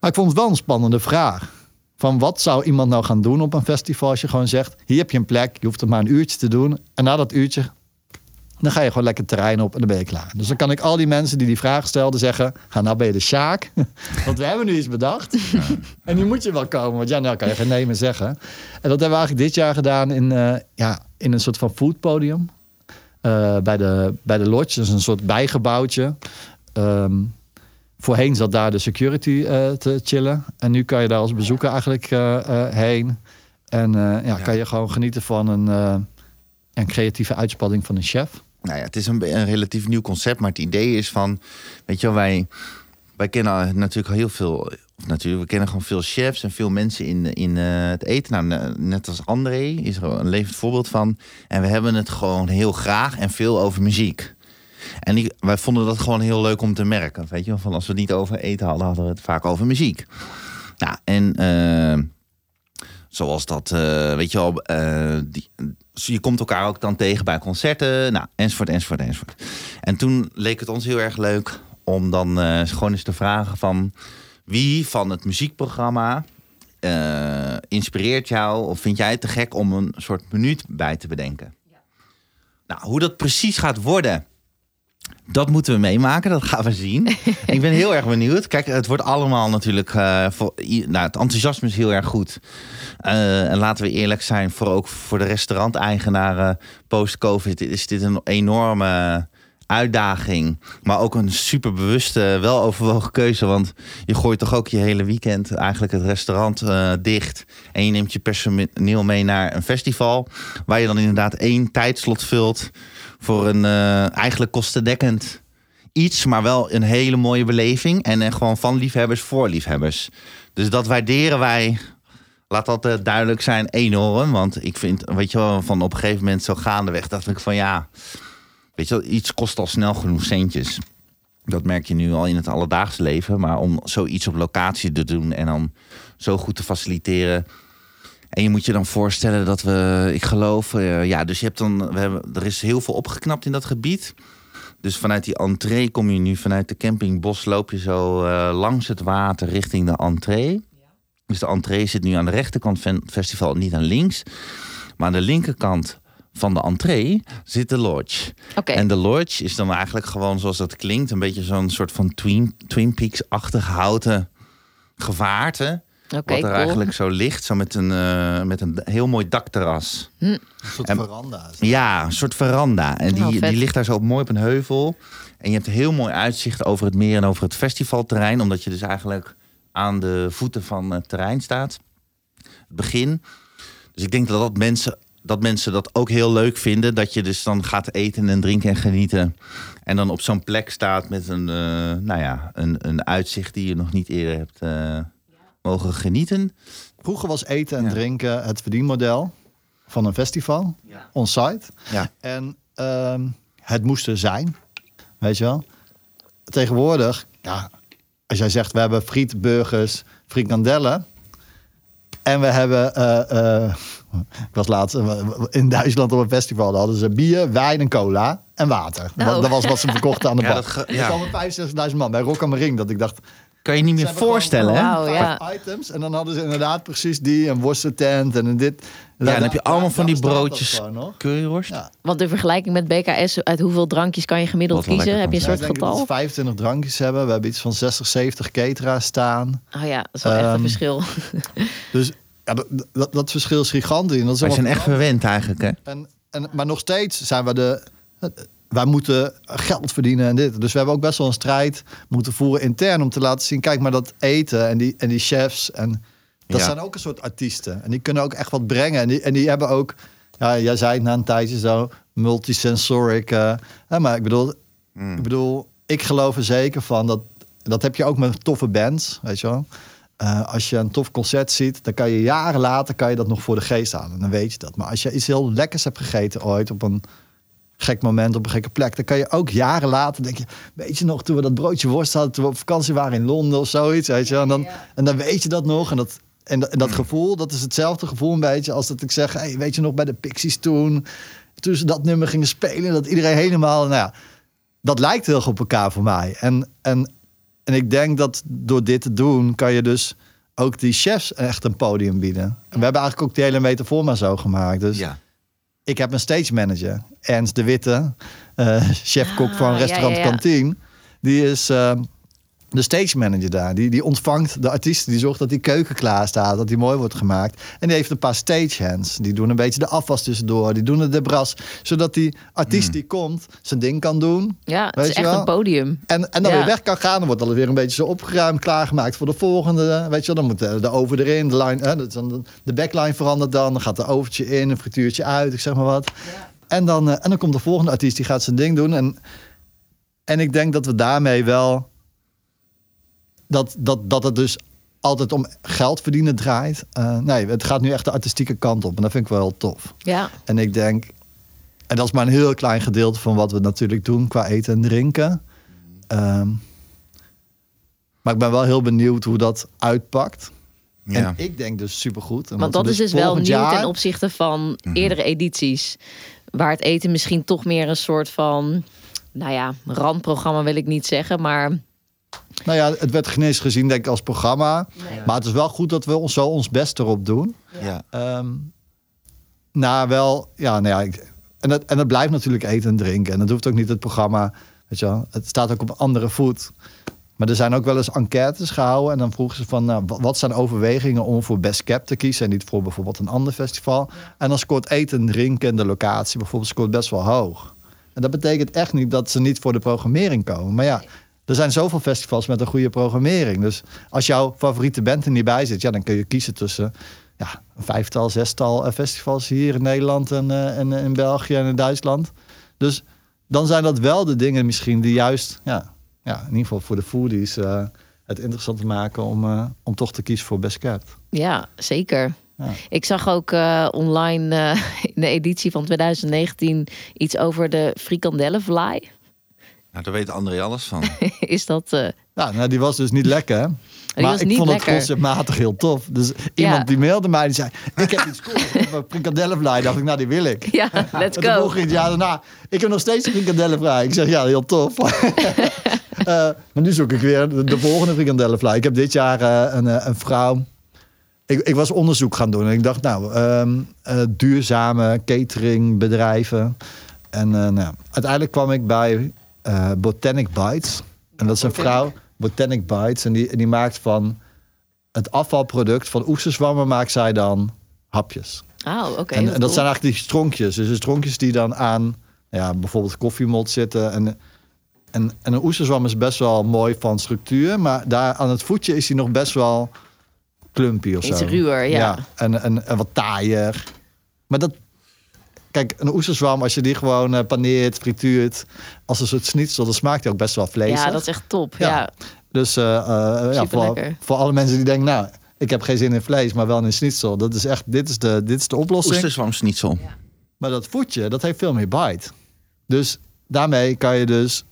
Maar ik vond het wel een spannende vraag. Van wat zou iemand nou gaan doen op een festival als je gewoon zegt... hier heb je een plek, je hoeft het maar een uurtje te doen. En na dat uurtje, dan ga je gewoon lekker terrein op en dan ben je klaar. Dus dan kan ik al die mensen die die vraag stelden zeggen... ga nou bij de Sjaak, want we hebben nu iets bedacht. Ja. En nu moet je wel komen, want ja, nou kan je geen nee meer zeggen. En dat hebben we eigenlijk dit jaar gedaan in, uh, ja, in een soort van foodpodium. Uh, bij, de, bij de lodge, dus een soort bijgebouwtje... Um, Voorheen zat daar de security uh, te chillen. En nu kan je daar als bezoeker eigenlijk uh, uh, heen. En uh, ja, ja. kan je gewoon genieten van een, uh, een creatieve uitspanning van een chef. Nou ja, het is een, een relatief nieuw concept. Maar het idee is van, weet je wel, wij, wij kennen natuurlijk heel veel... Of natuurlijk, we kennen gewoon veel chefs en veel mensen in, in uh, het eten. Nou, net als André is er een levend voorbeeld van. En we hebben het gewoon heel graag en veel over muziek. En die, wij vonden dat gewoon heel leuk om te merken. Weet je, van als we het niet over eten hadden, hadden we het vaak over muziek. Nou, en uh, zoals dat, uh, weet je wel, uh, die, je komt elkaar ook dan tegen bij concerten. Nou, enzovoort, enzovoort, enzovoort. En toen leek het ons heel erg leuk om dan uh, gewoon eens te vragen van... wie van het muziekprogramma uh, inspireert jou of vind jij het te gek om een soort minuut bij te bedenken? Ja. Nou, hoe dat precies gaat worden... dat moeten we meemaken, dat gaan we zien. Ik ben heel erg benieuwd. Kijk, het wordt allemaal natuurlijk... Uh, voor, nou, het enthousiasme is heel erg goed. Uh, en laten we eerlijk zijn, voor ook voor de restauranteigenaren... post-covid is dit een enorme uitdaging. Maar ook een superbewuste, weloverwogen keuze. Want je gooit toch ook je hele weekend eigenlijk het restaurant uh, dicht. En je neemt je personeel mee naar een festival... waar je dan inderdaad één tijdslot vult... voor een uh, eigenlijk kostendekkend iets, maar wel een hele mooie beleving. En uh, gewoon van liefhebbers voor liefhebbers. Dus dat waarderen wij, laat dat uh, duidelijk zijn, enorm. Want ik vind, weet je wel, van op een gegeven moment zo gaandeweg dacht ik van ja... weet je wel, iets kost al snel genoeg centjes. Dat merk je nu al in het alledaagse leven. Maar om zoiets op locatie te doen en dan zo goed te faciliteren... En je moet je dan voorstellen dat we, ik geloof, uh, ja, dus je hebt dan, we hebben, er is heel veel opgeknapt in dat gebied. Dus vanuit die entree kom je nu, vanuit de campingbos loop je zo uh, langs het water richting de entree. Ja. Dus de entree zit nu aan de rechterkant van het festival, niet aan links. Maar aan de linkerkant van de entree zit de lodge. Okay. En de lodge is dan eigenlijk gewoon zoals dat klinkt, een beetje zo'n soort van Twin, Twin Peaks-achtig houten gevaarte. Okay, wat er cool. eigenlijk zo ligt, zo met een, uh, met een heel mooi dakterras. Hm. Een soort en, veranda. Ja, een soort veranda. En oh, die, die ligt daar zo mooi op een heuvel. En je hebt een heel mooi uitzicht over het meer en over het festivalterrein. Omdat je dus eigenlijk aan de voeten van het terrein staat. Het begin. Dus ik denk dat, dat, mensen, dat mensen dat ook heel leuk vinden. Dat je dus dan gaat eten en drinken en genieten. En dan op zo'n plek staat met een, uh, nou ja, een, een uitzicht die je nog niet eerder hebt... Uh, mogen genieten. Vroeger was eten en ja. drinken het verdienmodel van een festival, ja. on-site. Ja. En uh, het moest er zijn, weet je wel. Tegenwoordig, ja, als jij zegt, we hebben frietburgers, frikandellen... en we hebben, uh, uh, ik was laatst in Duitsland op een festival... daar hadden ze bier, wijn en cola en water. Oh. Dat, dat was wat ze verkochten aan de bar. Ja, dat ge- ja. Er stonden vijfenzestigduizend man bij Rock am Ring, dat ik dacht... Kan je niet meer voorstellen, hè? Wow, ja. Items. En dan hadden ze inderdaad precies die, een worstentent en dit. Ja, dan, dan heb je allemaal van die broodjes curryworst. Ja. Want in vergelijking met B K S, uit hoeveel drankjes kan je gemiddeld kiezen? Heb je een soort ja, getal? Dat vijfentwintig drankjes hebben. We hebben iets van zestig, zeventig cateraars staan. Oh ja, dat is wel um, echt een verschil. Dus ja, dat, dat, dat verschil is gigantisch. Dat is we zijn echt verwend eigenlijk, hè? En, en, maar nog steeds zijn we de... Wij moeten geld verdienen en dit. Dus we hebben ook best wel een strijd moeten voeren intern... om te laten zien, kijk maar dat eten en die, en die chefs. En dat ja. zijn ook een soort artiesten. En die kunnen ook echt wat brengen. En die, en die hebben ook, ja, jij zei het na een tijdje zo... multisensoric. Uh, hè, maar ik bedoel, mm. ik bedoel, ik geloof er zeker van... dat dat heb je ook met toffe bands, weet je wel. Uh, als je een tof concert ziet, dan kan je jaren later... kan je dat nog voor de geest halen. Dan weet je dat. Maar als je iets heel lekkers hebt gegeten ooit op een... gek moment op een gekke plek. Dan kan je ook jaren later denk je, weet je nog, toen we dat broodje worst hadden, toen we op vakantie waren in Londen of zoiets, weet je, en dan, en dan weet je dat nog en dat. En dat, en dat gevoel, dat is hetzelfde gevoel een beetje als dat ik zeg, hey, weet je nog bij de Pixies toen, toen ze dat nummer gingen spelen, dat iedereen helemaal, nou ja, dat lijkt heel goed op elkaar voor mij. En, en, en ik denk dat door dit te doen, kan je dus ook die chefs echt een podium bieden. En we hebben eigenlijk ook die hele metafoor maar zo gemaakt. Dus ja. Ik heb een stage manager, Ernst de Witte, uh, chef-kok ah, van restaurant ja, ja, ja. Kantien, die is... Uh, de stage manager daar, die, die ontvangt de artiesten. Die zorgt dat die keuken klaar staat, dat die mooi wordt gemaakt. En die heeft een paar stagehands. Die doen een beetje de afwas tussendoor. Die doen het de bras. Zodat die artiest mm. die komt, zijn ding kan doen. Ja, het weet is je echt wel? Een podium. En, en dan ja. weer weg kan gaan. Dan wordt alweer een beetje zo opgeruimd, klaargemaakt voor de volgende. Weet je wel, dan moet de, de oven erin. De, line, hè, de backline verandert dan. Dan gaat de overtje in, een frituurtje uit, ik zeg maar wat. Ja. En, dan, en dan komt de volgende artiest, die gaat zijn ding doen. En, en ik denk dat we daarmee wel... Dat, dat, dat het dus altijd om geld verdienen draait. Uh, nee, het gaat nu echt de artistieke kant op. En dat vind ik wel heel tof. Ja. En ik denk... En dat is maar een heel klein gedeelte van wat we natuurlijk doen... qua eten en drinken. Um, maar ik ben wel heel benieuwd hoe dat uitpakt. Ja. En ik denk dus supergoed. Want dat we dus is dus wel nieuw jaar... ten opzichte van eerdere edities. Waar het eten misschien toch meer een soort van... Nou ja, randprogramma wil ik niet zeggen, maar... Nou ja, het werd geen eens gezien, denk ik, als programma. Nee. Maar het is wel goed dat we ons zo ons best erop doen. Ja. Um, nou, wel... Ja, nou ja, ik, en, dat, en dat blijft natuurlijk eten en drinken. En dat hoeft ook niet het programma... Weet je wel, het staat ook op andere voet. Maar er zijn ook wel eens enquêtes gehouden. En dan vroegen ze van... Nou, wat zijn overwegingen om voor Best Kept te kiezen... en niet voor bijvoorbeeld een ander festival? Ja. En dan scoort eten en drinken en de locatie... bijvoorbeeld scoort best wel hoog. En dat betekent echt niet dat ze niet voor de programmering komen. Maar ja... Er zijn zoveel festivals met een goede programmering. Dus als jouw favoriete band er niet bij zit... Ja, dan kun je kiezen tussen ja, een vijftal, zestal festivals... hier in Nederland en, uh, en in België en in Duitsland. Dus dan zijn dat wel de dingen misschien die juist... Ja, ja, in ieder geval voor de foodies uh, het interessant te maken... Om, uh, om toch te kiezen voor Best Kept. Ja, zeker. Ja. Ik zag ook uh, online uh, in de editie van twintig negentien... iets over de frikandellenvlaai... Nou, daar weet André alles van. Is dat... Uh... Ja, nou, die was dus niet lekker. Hè? Die maar was ik niet vond lekker. Het conceptmatig heel tof. Dus ja. Iemand die mailde mij, die zei... Ik heb iets cool, ik heb een frikandellenvlaai. Dacht ik, nou, die wil ik. Ja, let's go. En toen vroeg ik, ja, daarna... Ik heb nog steeds een frikandellenvlaai. Ik zeg, ja, heel tof. uh, maar nu zoek ik weer de, de volgende frikandellenvlaai. Ik heb dit jaar uh, een, uh, een vrouw... Ik, ik was onderzoek gaan doen. En ik dacht, nou, um, uh, duurzame cateringbedrijven. En uh, nou, uiteindelijk kwam ik bij... Uh, Botanic Bites. En dat is een vrouw, Botanic Bites. En die, en die maakt van het afvalproduct van oesterzwammen... maakt zij dan hapjes. Oh, oké. Okay, en, en dat cool. zijn eigenlijk die stronkjes. Dus de stronkjes die dan aan ja, bijvoorbeeld koffiemot zitten. En, en, en een oesterzwam is best wel mooi van structuur... maar daar aan het voetje is hij nog best wel klumpie of zo. Iets ruwer, ja. ja en, en, en wat taaier. Maar dat... Kijk, een oesterzwam, als je die gewoon uh, paneert, frituurt... als een soort schnitzel, dan smaakt hij ook best wel vleesig. Ja, dat is echt top, ja. ja. Dus uh, uh, ja, voor, voor alle mensen die denken... nou, ik heb geen zin in vlees, maar wel in schnitzel. Dat is echt, dit is de, dit is de oplossing. Oesterzwam schnitzel. Ja. Maar dat voetje, dat heeft veel meer bite. Dus daarmee kan je dus...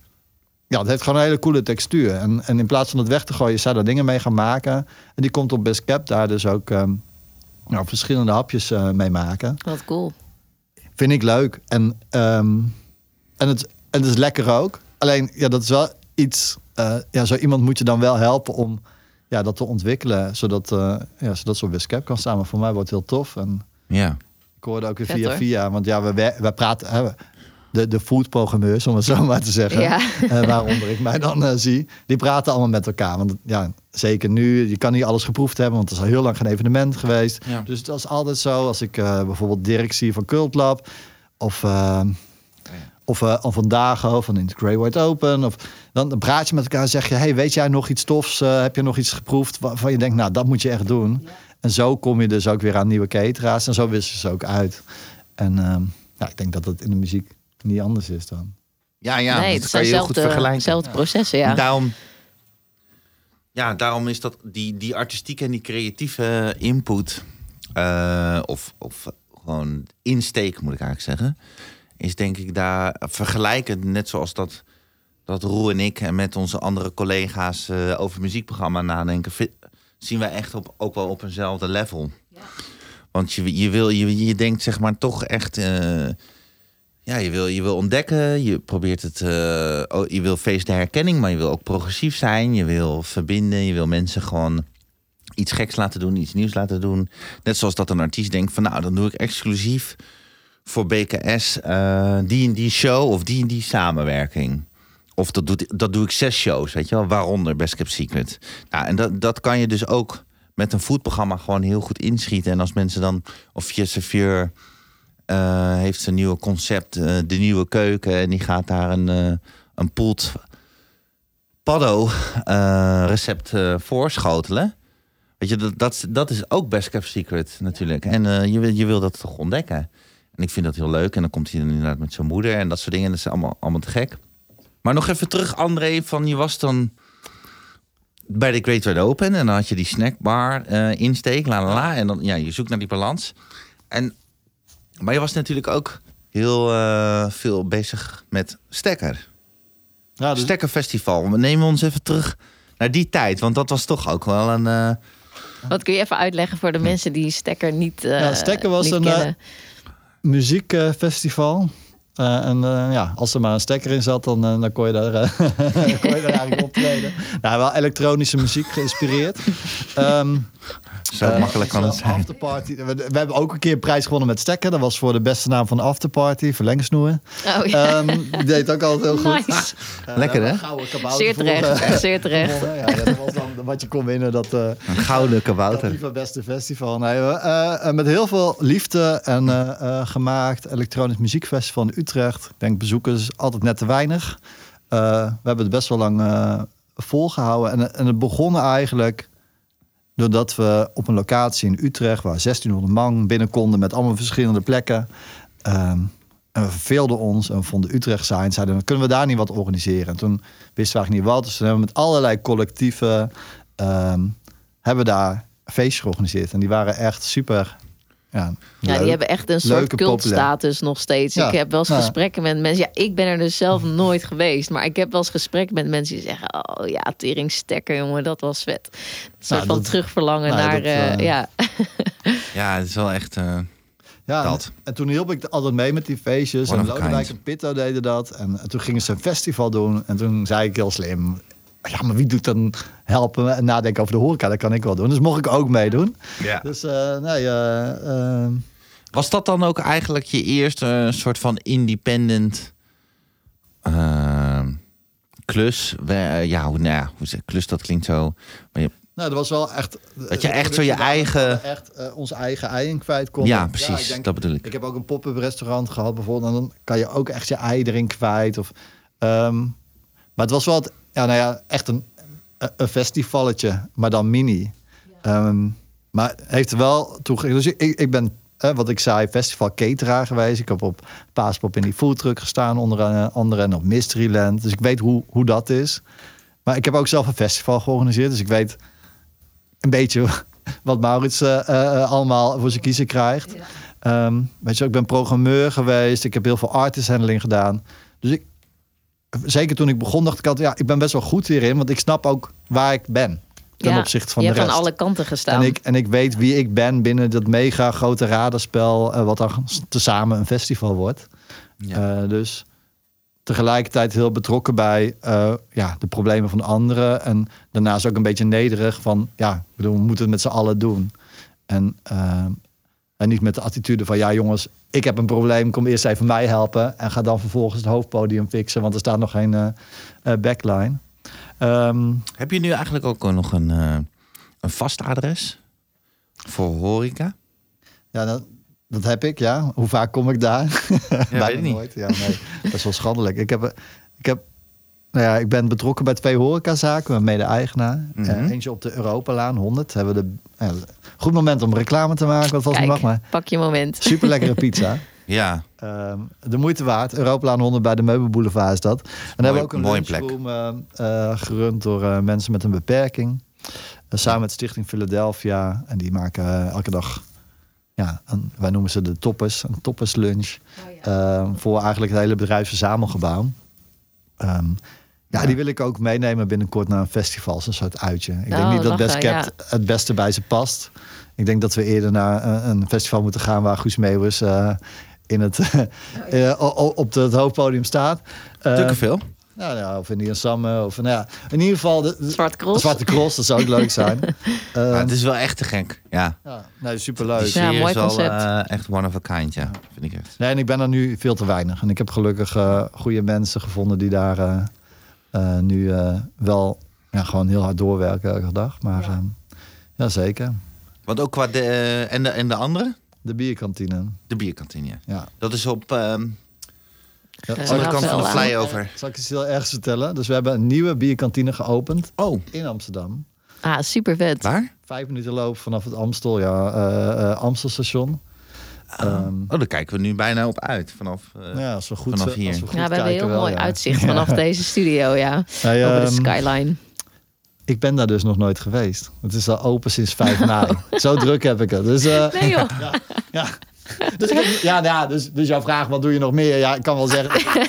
Ja, het heeft gewoon een hele coole textuur. En, en in plaats van het weg te gooien, zou daar dingen mee gaan maken. En die komt op Best Kept daar dus ook um, nou, verschillende hapjes uh, mee maken. Wat cool. Vind ik leuk. En, um, en, het, en het is lekker ook. Alleen, ja, dat is wel iets... Uh, ja, zo iemand moet je dan wel helpen om ja, dat te ontwikkelen. Zodat, uh, ja, zodat zo'n Best Kept kan staan. Maar voor mij wordt het heel tof. En ja. Ik hoorde ook weer via hoor. via. Want ja, we, we, we praten... Hè, de, de foodprogrammeurs, om het zo maar te zeggen. Ja. Uh, waaronder ik mij dan uh, zie. Die praten allemaal met elkaar. Want ja, zeker nu. Je kan niet alles geproefd hebben. Want het is al heel lang geen evenement geweest. Ja. Dus het was altijd zo. Als ik uh, bijvoorbeeld Dirk zie van Cultlab. Of, uh, ja. of uh, al vandaag. Of van in het Grey White Open. Of, dan praat je met elkaar en zeg je. Hey, weet jij nog iets tofs? Uh, heb je nog iets geproefd? Waarvan je denkt, nou, dat moet je echt doen. Ja. En zo kom je dus ook weer aan nieuwe cateraars. En zo wisten ze ook uit. En uh, ja, ik denk dat dat in de muziek... niet anders is dan. Ja, ja, nee, dat kan je heel goed vergelijken. Hetzelfde processen, ja. En daarom, ja, daarom is dat die, die artistieke en die creatieve input... Uh, of, of gewoon insteek, moet ik eigenlijk zeggen... is denk ik daar vergelijkend, net zoals dat, dat Roel en ik en met onze andere collega's uh, over muziekprogramma nadenken, vi- zien wij echt op, ook wel op eenzelfde level. Ja. Want je, je, wil, je, je denkt zeg maar toch echt... Uh, ja, je wil, je wil ontdekken, je probeert het... Uh, oh, je wil feesten herkenning, maar je wil ook progressief zijn. Je wil verbinden, je wil mensen gewoon iets geks laten doen, iets nieuws laten doen. Net zoals dat een artiest denkt van nou, dan doe ik exclusief voor B K S uh, die en die show of die en die samenwerking. Of dat doe, dat doe ik zes shows, weet je wel, waaronder Best Kept Secret. Nou, en dat, dat kan je dus ook met een foodprogramma gewoon heel goed inschieten. En als mensen dan, of je serveur uh, heeft zijn nieuwe concept, uh, de nieuwe keuken, en die gaat daar een, uh, een poelt paddo uh, recept uh, voorschotelen. Weet je, dat, dat, dat is ook Best Kept Secret natuurlijk. En uh, je, je wil dat toch ontdekken. En ik vind dat heel leuk. En dan komt hij inderdaad met zijn moeder en dat soort dingen. Dat is allemaal, allemaal te gek. Maar nog even terug, André, van je was dan bij de Great Wide Open en dan had je die snackbar uh, insteek, la la la. En dan, ja, je zoekt naar die balans. En, maar je was natuurlijk ook heel uh, veel bezig met Stekker. Ja, dus... Stekkerfestival. We nemen ons even terug naar die tijd, want dat was toch ook wel een... Uh... Wat kun je even uitleggen voor de mensen die Stekker niet uh, ja, Stekker was een uh, muziekfestival. Uh, en uh, ja, als er maar een stekker in zat, dan, uh, dan kon je daar, uh, dan kon je daar eigenlijk optreden. Nou, wel elektronische muziek geïnspireerd. Um, Zo uh, makkelijk kan het zijn. Afterparty. We, we hebben ook een keer een prijs gewonnen met stekker. Dat was voor de beste naam van de afterparty, verlengsnoer. Oh ja. Um, die deed ook altijd heel nice. Goed. Uh, Lekker hè? Zeer terecht, zeer terecht. Ja, dat was dan wat je kon winnen. Dat, uh, een gouden kabouter. Dat lief het beste festival. Nee, uh, uh, met heel veel liefde en uh, uh, gemaakt elektronisch muziekfestival in Utrecht. Utrecht. Ik denk bezoekers altijd net te weinig. Uh, we hebben het best wel lang uh, volgehouden. En, en het begon eigenlijk doordat we op een locatie in Utrecht, waar zestienhonderd man binnen konden met allemaal verschillende plekken. Um, en we verveelden ons en vonden Utrecht saai. Zeiden, kunnen we daar niet wat organiseren? En toen wisten we eigenlijk niet wat. Dus toen hebben we met allerlei collectieven um, hebben daar feestjes georganiseerd. En die waren echt super... Ja, ja, die hebben echt een soort cultstatus nog steeds. Ja, ik heb wel eens nou, gesprekken met mensen. Ja, ik ben er dus zelf nooit geweest. Maar ik heb wel eens gesprekken met mensen die zeggen... Oh ja, teringstekker, jongen, dat was vet. Een soort van terugverlangen nou, naar... Dat, uh, ja. ja, het is wel echt... Uh, ja, dat. En, en toen hielp ik altijd mee met die feestjes. En Lodewijk en Pitto deden dat. En, en toen gingen ze een festival doen. En toen zei ik heel slim... Ja, maar wie doet dan helpen en nadenken over de horeca? Dat kan ik wel doen. Dus mocht ik ook meedoen. Ja. Dus, uh, nee, uh, uh... Was dat dan ook eigenlijk je eerste uh, soort van independent uh, klus? Uh, ja, hoe, nou ja, hoe zeg, klus, dat klinkt zo... Maar je... Nou, dat was wel echt... Dat je echt zo je eigen... Echt uh, onze eigen ei in kwijt kon. Ja, precies. Ja, ik denk, dat bedoel ik. Ik heb ook een pop-up restaurant gehad bijvoorbeeld. En dan kan je ook echt je ei erin kwijt. Of, um, maar het was wel... Het, Ja, nou ja, echt een, een festivalletje, maar dan mini. Ja. Um, maar heeft er wel toegegeven. Dus ik, ik ben, eh, wat ik zei, festival cateraar geweest. Ik heb op Paaspop in die foodtruck gestaan, onder andere en op Mysteryland. Dus ik weet hoe, hoe dat is. Maar ik heb ook zelf een festival georganiseerd. Dus ik weet een beetje wat Maurits uh, uh, allemaal voor zijn kiezen krijgt. Ja. Um, weet je, ik ben programmeur geweest. Ik heb heel veel artist handling gedaan. Dus ik... Zeker toen ik begon, dacht ik altijd... ja, ik ben best wel goed hierin, want ik snap ook waar ik ben. Ten ja, opzichte van de rest. Je hebt aan alle kanten gestaan. En ik, en ik weet wie ik ben binnen dat mega grote radarspel... Uh, wat dan tezamen een festival wordt. Ja. Uh, dus tegelijkertijd heel betrokken bij uh, ja, de problemen van anderen. En daarnaast ook een beetje nederig van... ja, ik bedoel, we moeten het met z'n allen doen. En, uh, en niet met de attitude van... ja, jongens... Ik heb een probleem, kom eerst even mij helpen... en ga dan vervolgens het hoofdpodium fixen... want er staat nog geen uh, uh, backline. Um, heb je nu eigenlijk ook nog een, uh, een vast adres voor horeca? Ja, dat, dat heb ik, ja. Hoe vaak kom ik daar? Ja, bijna niet. Nooit. Ja, nee. Dat is wel schandelijk. Ik, heb, ik, heb, nou ja, ik ben betrokken bij twee horecazaken... met mede-eigenaar. Mm-hmm. Uh, eentje op de Europalaan, honderd. Hebben we de... Uh, Goed moment om reclame te maken, wat volgens mij mag maar. Pak je moment. Super lekkere pizza. Ja. Um, de moeite waard. Europalaan honderd bij de Meubelboulevard is dat. En mooi, dan hebben we ook een mooie lunchroom plek. Uh, uh, gerund door uh, mensen met een beperking. Uh, samen met Stichting Philadelphia. En die maken uh, elke dag ja, een, wij noemen ze de toppers, een topperslunch. Oh, ja. uh, voor eigenlijk het hele bedrijfsverzamelgebouw. Um, ja, ja, die wil ik ook meenemen binnenkort naar een festival, zo'n soort uitje. Ik oh, denk niet dat Best Kept ja. het beste bij ze past. Ik denk dat we eerder naar uh, een festival moeten gaan waar Guus Meeuwers uh, in het, oh, ja. uh, op de, het hoofdpodium staat. Uh, Tukkenveel. Nou ja, of in die ensemble, of nou ja, in ieder geval de, de Zwarte Cross. De Zwarte Cross, dat zou ook leuk zijn. uh, ja, het is wel echt te gek. Ja, ja nee, superleuk. Ja, mooi concept. Al, uh, echt one of a kind, ja, vind ik echt. Nee, en ik ben er nu veel te weinig. En ik heb gelukkig uh, goede mensen gevonden die daar uh, uh, nu uh, wel ja, gewoon heel hard doorwerken elke dag. Maar ja, uh, ja zeker. Want ook qua de uh, en de en de andere? De bierkantine. De bierkantine. Ja. Dat is op. Uh, Ja, de andere kant van de flyover. Zal ik iets heel ergs vertellen? Dus we hebben een nieuwe bierkantine geopend oh. in Amsterdam. Ah, super vet. Waar? Vijf minuten loop vanaf het Amstel, ja, uh, uh, Amstelstation. Oh. Um, oh, daar kijken we nu bijna op uit vanaf, uh, ja, als we goed, vanaf hier. Als we goed ja, we hebben kijken, een heel wel, mooi ja. uitzicht vanaf ja. deze studio, ja. Hey, over um, de skyline. Ik ben daar dus nog nooit geweest. Het is al open sinds vijf mei. Oh. Zo druk heb ik het. Dus, uh, nee joh. Ja. ja. Dus, ik, ja, ja, dus, dus jouw vraag, wat doe je nog meer? Ja, ik kan wel zeggen,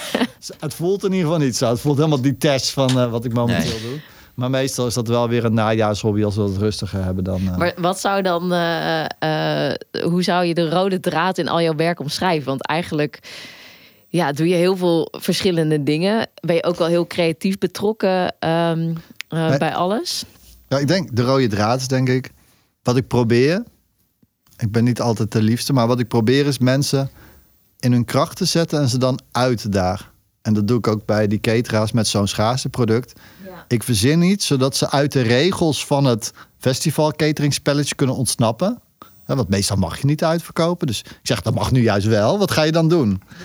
het voelt in ieder geval niet zo. Het voelt helemaal die test van uh, wat ik momenteel nee. doe. Maar meestal is dat wel weer een najaarshobby als we het rustiger hebben dan... Uh... Maar wat zou dan... Uh, uh, hoe zou je de rode draad in al jouw werk omschrijven? Want eigenlijk... Ja, doe je heel veel verschillende dingen. Ben je ook wel heel creatief betrokken um, uh, nee. bij alles? Ja, ik denk, de rode draad is denk ik... Wat ik probeer... Ik ben niet altijd de liefste, maar wat ik probeer is mensen in hun kracht te zetten en ze dan uit te dagen. En dat doe ik ook bij die cateraars met zo'n schaarse product. Ja. Ik verzin iets zodat ze uit de regels van het festival cateringspelletje kunnen ontsnappen. Want meestal mag je niet uitverkopen. Dus ik zeg, dat mag nu juist wel. Wat ga je dan doen? Ja.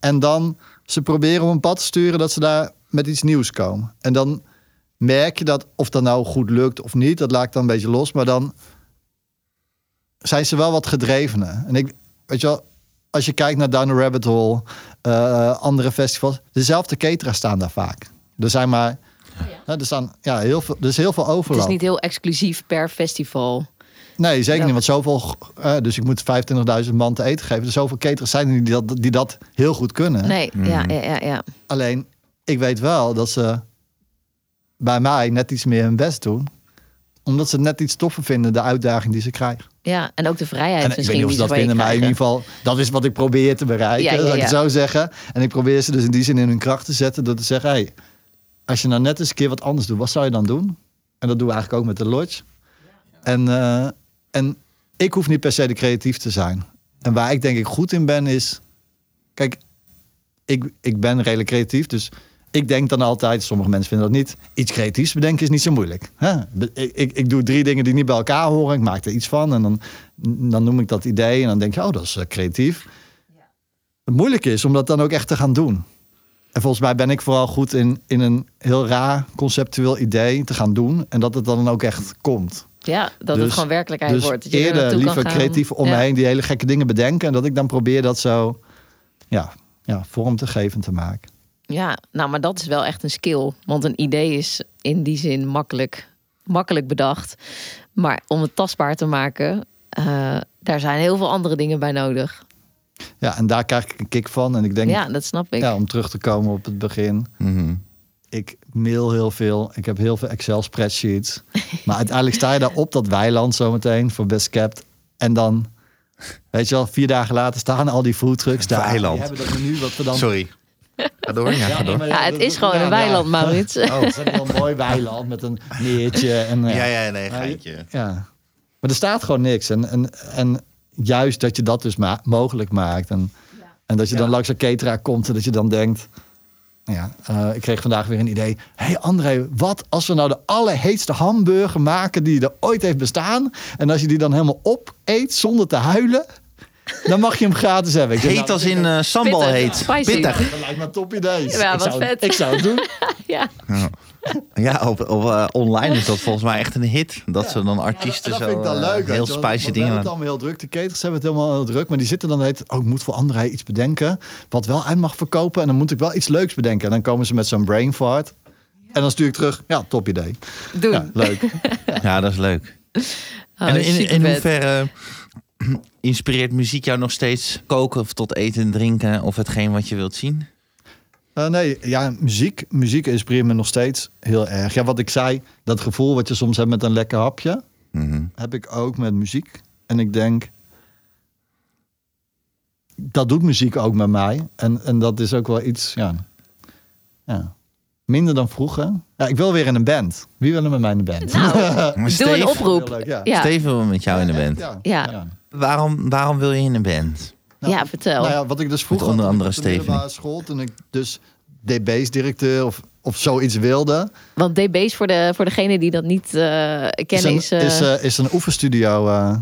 En dan ze proberen op een pad te sturen dat ze daar met iets nieuws komen. En dan merk je dat, of dat nou goed lukt of niet, dat laat ik dan een beetje los. Maar dan... zijn ze wel wat gedrevener. En ik, weet je wel, als je kijkt naar Down the Rabbit Hole, uh, andere festivals, dezelfde cateraars staan daar vaak. Er zijn maar, ja. nou, er staan, ja, heel veel, er is heel veel overlap. Het is niet heel exclusief per festival. Nee, zeker ja. niet, want zoveel, uh, dus ik moet vijfentwintigduizend man te eten geven. Dus zoveel cateraars zijn er niet die dat, die dat heel goed kunnen. Nee, mm. ja, ja, ja, ja. Alleen, ik weet wel dat ze bij mij net iets meer hun best doen. Omdat ze het net iets toffer vinden, de uitdaging die ze krijgen. Ja, en ook de vrijheid en, misschien. Ik weet niet of ze dat vinden, maar in ieder geval... dat is wat ik probeer te bereiken, ja, ja, ja. zou ik het zo zeggen. En ik probeer ze dus in die zin in hun kracht te zetten... door te zeggen, hey, als je nou net eens een keer wat anders doet... wat zou je dan doen? En dat doen we eigenlijk ook met de Lodge. En, uh, en ik hoef niet per se de creatief te zijn. En waar ik denk ik goed in ben is... Kijk, ik, ik ben redelijk creatief, dus... Ik denk dan altijd, sommige mensen vinden dat niet... iets creatiefs bedenken is niet zo moeilijk. Huh? Ik, ik, ik doe drie dingen die niet bij elkaar horen. Ik maak er iets van en dan, dan noem ik dat idee. En dan denk je, oh, dat is uh, creatief. Ja. Het moeilijke is om dat dan ook echt te gaan doen. En volgens mij ben ik vooral goed in, in een heel raar conceptueel idee te gaan doen. En dat het dan ook echt komt. Ja, dat dus, het gewoon werkelijkheid dus wordt. Dat je eerder liever creatief om me heen die hele gekke dingen bedenken. En dat ik dan probeer dat zo ja, ja, vorm te geven te maken. Ja, nou, maar dat is wel echt een skill. Want een idee is in die zin makkelijk, makkelijk bedacht. Maar om het tastbaar te maken, uh, daar zijn heel veel andere dingen bij nodig. Ja, en daar krijg ik een kick van. En ik denk, ja, dat snap ik. Ja, om terug te komen op het begin. Mm-hmm. Ik mail heel veel. Ik heb heel veel Excel-spreadsheets. Maar uiteindelijk sta je daar op dat weiland zometeen voor Best Kept. En dan, weet je wel, vier dagen later staan al die foodtrucks daar. Weiland. Die hebben dat menu wat we dan... Sorry. Ga door, ja, ga door. Ja, het is gewoon een weiland, Maurits. Oh, het is wel een mooi weiland met een meertje. En, ja, ja, nee, geintje. Ja. Maar er staat gewoon niks. En, en, en juist dat je dat dus ma- mogelijk maakt. En, ja. en dat je dan ja. langs een cateraar komt en dat je dan denkt... Ja, uh, ik kreeg vandaag weer een idee. Hé hey André, wat als we nou de allerheetste hamburger maken die er ooit heeft bestaan? En als je die dan helemaal opeet zonder te huilen... Dan mag je hem gratis hebben. Ik heet nou, als in uh, sambal pittig, heet. Ja, pittig. Ja, dat lijkt me een top idee. Ja, ik, zou, ik zou het doen. ja, ja op, op, uh, online is dat volgens mij echt een hit. Dat ja. ze dan artiesten ja, dat, dat zo uh, leuk, heel spicy dingen... We hebben het allemaal heel druk. De caters hebben het helemaal heel druk. Maar die zitten dan heet... Oh, ik moet voor anderen iets bedenken. Wat wel uit mag verkopen. En dan moet ik wel iets leuks bedenken. En dan komen ze met zo'n brain fart. En dan stuur ik terug. Ja, top idee. Doen. Ja, leuk. ja, dat is leuk. Oh, en in, in hoeverre... Uh, Inspireert muziek jou nog steeds koken of tot eten en drinken of hetgeen wat je wilt zien? Uh, nee, ja, muziek. Muziek inspireert me nog steeds heel erg. Ja, wat ik zei, dat gevoel wat je soms hebt met een lekker hapje, mm-hmm. heb ik ook met muziek. En ik denk, dat doet muziek ook met mij. En, en dat is ook wel iets, ja, ja. Minder dan vroeger. Ja, ik wil weer in een band. Wie wil er met mij in de band? Nou, maar Steef, doe een oproep. Leuk, ja. Ja. Steef wil met jou in de band. Ja, ja. Ja. Ja. Waarom, waarom wil je in een band? Nou, ja, vertel. Nou ja, wat ik dus vroeger met onder andere Stephanie. Op de middelbare school, toen ik dus D B's directeur of, of zoiets wilde. Want D B's voor, de, voor degene die dat niet uh, kennen is... Een, is, uh, is, uh, is een oefenstudio. Uh,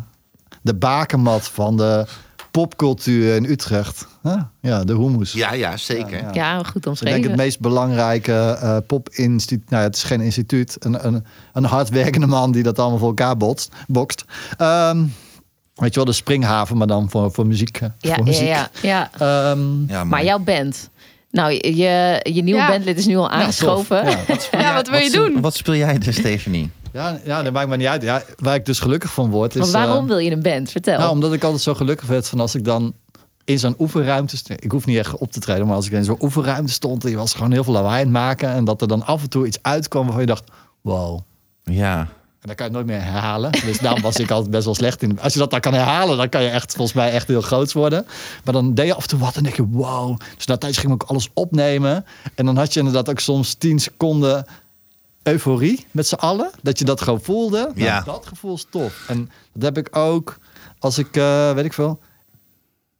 de bakermat van de popcultuur in Utrecht. Huh? Ja, de hummus. Ja, ja, zeker. Ja, ja. Ja, goed omschreven. Ik denk het meest belangrijke uh, popinstituut... Nou, het is geen instituut. Een, een, een hardwerkende man die dat allemaal voor elkaar botst, bokst. Um, Weet je wel, de Springhaven, maar dan voor, voor muziek. Ja, voor muziek. ja, ja. ja. Um, ja maar jouw band. Nou, je, je nieuwe ja. bandlid is nu al aangeschoven. Ja, ja. Wat, ja, wat wil je wat doen? Speel, wat speel jij dus, Stephanie? Ja, ja, dat maakt me niet uit. Ja, waar ik dus gelukkig van word is... Maar waarom uh, wil je een band? Vertel. Nou, omdat ik altijd zo gelukkig werd van als ik dan in zo'n oefenruimte... Ik hoef niet echt op te treden, maar als ik in zo'n oefenruimte stond... en je was gewoon heel veel lawaai aan het maken... en dat er dan af en toe iets uitkwam waarvan je dacht... wow. Ja. En dat kan je nooit meer herhalen. Dus daarom was ik altijd best wel slecht in. Als je dat dan kan herhalen, dan kan je echt volgens mij echt heel groots worden. Maar dan deed je af en toe wat en denk je, wow. Dus na tijdens ging ik ook alles opnemen. En dan had je inderdaad ook soms tien seconden euforie met z'n allen. Dat je dat gewoon voelde. Ja. Nou, dat gevoel is tof. En dat heb ik ook als ik, uh, weet ik veel...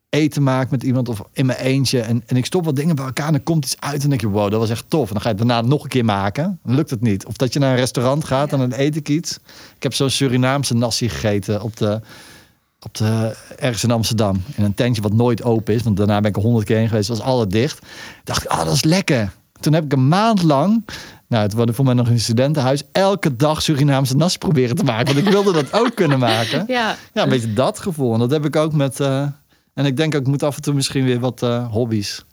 eten maak met iemand of in mijn eentje. En, en ik stop wat dingen bij elkaar en er komt iets uit. En dan denk je, wow, dat was echt tof. En dan ga je het daarna nog een keer maken. Dan lukt het niet. Of dat je naar een restaurant gaat en dan eet ik iets. Ik heb zo'n Surinaamse nasi gegeten op de, op de, ergens in Amsterdam. In een tentje wat nooit open is. Want daarna ben ik er honderd keer heen geweest. Was alles dicht. Dacht ik, ah, oh, dat is lekker. Toen heb ik een maand lang... Nou, het was voor mij nog een studentenhuis. Elke dag Surinaamse nasi proberen te maken. Want ik wilde dat ook kunnen maken. Ja. Ja, een beetje dat gevoel. En dat heb ik ook met... Uh, En ik denk ook, ik moet af en toe misschien weer wat uh, hobby's.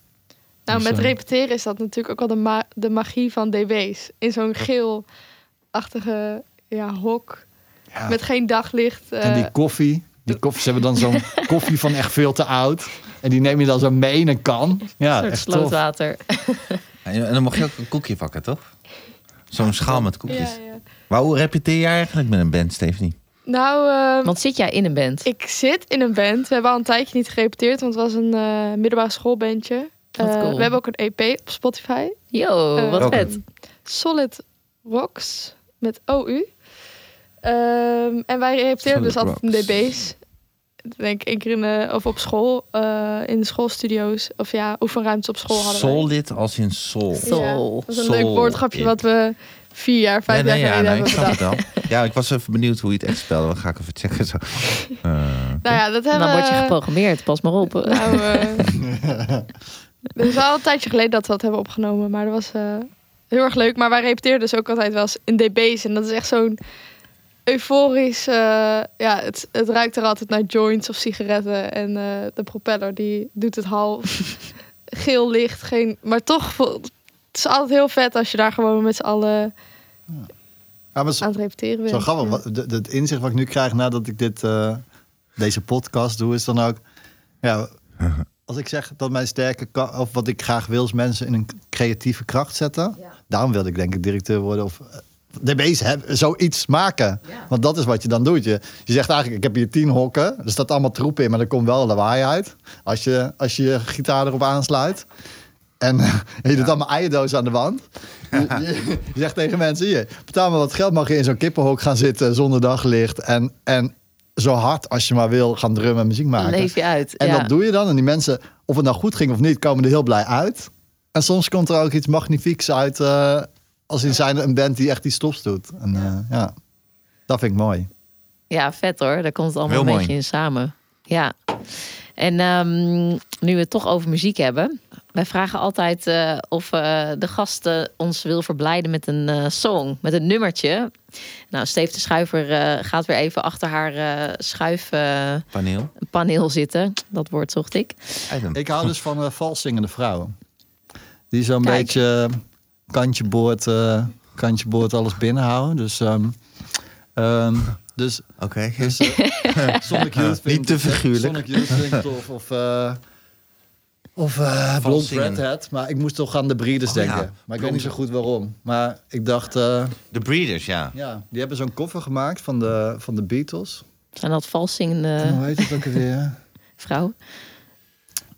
Nou, dus, met uh, repeteren is dat natuurlijk ook al de, ma- de magie van D B's. In zo'n geel-achtige ja, hok. Ja. Met geen daglicht. Uh... En die koffie. Die koffie, ze hebben dan zo'n koffie van echt veel te oud. En die neem je dan zo mee in een kan. Ja, een soort slootwater. En dan mocht je ook een koekje pakken, toch? Zo'n schaal met koekjes. Ja, ja. Maar hoe repeteer jij eigenlijk met een band, Stephanie? Nou, uh, want zit jij in een band? Ik zit in een band. We hebben al een tijdje niet gerepeteerd, want het was een uh, middelbare schoolbandje. Uh, cool. We hebben ook een E P op Spotify. Yo, uh, wat vet. Solid Rocks met O U. Um, en wij repeteerden dus altijd in D B's. Denk één keer in de, of op school, uh, in de schoolstudio's. Of ja, oefenruimtes op school hadden we. Solid als in soul. Soul. Ja, dat is een soul leuk woordgrapje it. Wat we... Vier jaar, vijf nee, nee, jaar geleden ja, nee, hebben we gedaan. Ja, ik was even benieuwd hoe je het echt spelde. Dan ga ik even checken. Zo. Uh, okay. Nou ja, dat hebben dan word je geprogrammeerd. Pas maar op. Nou, uh... het is al een tijdje geleden dat we dat hebben opgenomen. Maar dat was uh, heel erg leuk. Maar wij repeteerden dus ook altijd wel eens in D B's. En dat is echt zo'n euforisch... Uh, ja, het, het ruikt er altijd naar joints of sigaretten. En uh, de propeller die doet het half. Geel licht. Geen, maar toch... Het is altijd heel vet als je daar gewoon met z'n allen ja. Ja, maar zo, aan het repeteren bent. Zo grappig. Het inzicht wat ik nu krijg nadat ik dit, uh, deze podcast doe, is dan ook... Ja, als ik zeg dat mijn sterke... Of wat ik graag wil, is mensen in een creatieve kracht zetten. Ja. Daarom wilde ik denk ik directeur worden of... D B's hebben, zoiets maken. Ja. Want dat is wat je dan doet. Je, je zegt eigenlijk, ik heb hier tien hokken. Er staat allemaal troep in, maar er komt wel lawaai uit. Als je als je, je gitaar erop aansluit... En je ja. doet allemaal eierdozen aan de wand. Je, je zegt tegen mensen, hier, betaal me wat geld. Mag je in zo'n kippenhok gaan zitten zonder daglicht. En, en zo hard als je maar wil gaan drummen en muziek maken. Dan leef je uit. En ja. dat doe je dan. En die mensen, of het nou goed ging of niet, komen er heel blij uit. En soms komt er ook iets magnifieks uit. Uh, als in zijn een band die echt die stops doet. En, uh, ja, dat vind ik mooi. Ja, vet hoor. Daar komt het allemaal heel een mooi. Beetje in samen. Ja. En um, nu we het toch over muziek hebben... Wij vragen altijd uh, of uh, de gast uh, ons wil verblijden met een uh, song, met een nummertje. Nou, Steef de Schuiver uh, gaat weer even achter haar uh, schuif... Uh, paneel. paneel zitten. Dat woord zocht ik. Ik hou dus van uh, vals zingende vrouwen. Die zo'n Kijk. beetje uh, kantje boord, uh, kantje boord alles binnenhouden. Dus um, um, Dus, Oké. Okay. Dus, uh, Sonic Youth. Vindt, niet te figuurlijk. Sonic Youth vindt of... of uh, Of uh, Blond Redhead, maar ik moest toch aan de Breeders oh, denken. Ja. Maar ik Blond. weet niet zo goed waarom. Maar ik dacht... Uh, de Breeders, ja. Ja, die hebben zo'n koffer gemaakt van de, van de Beatles. Zijn dat valszingende... Hoe heet het ook weer? Vrouw.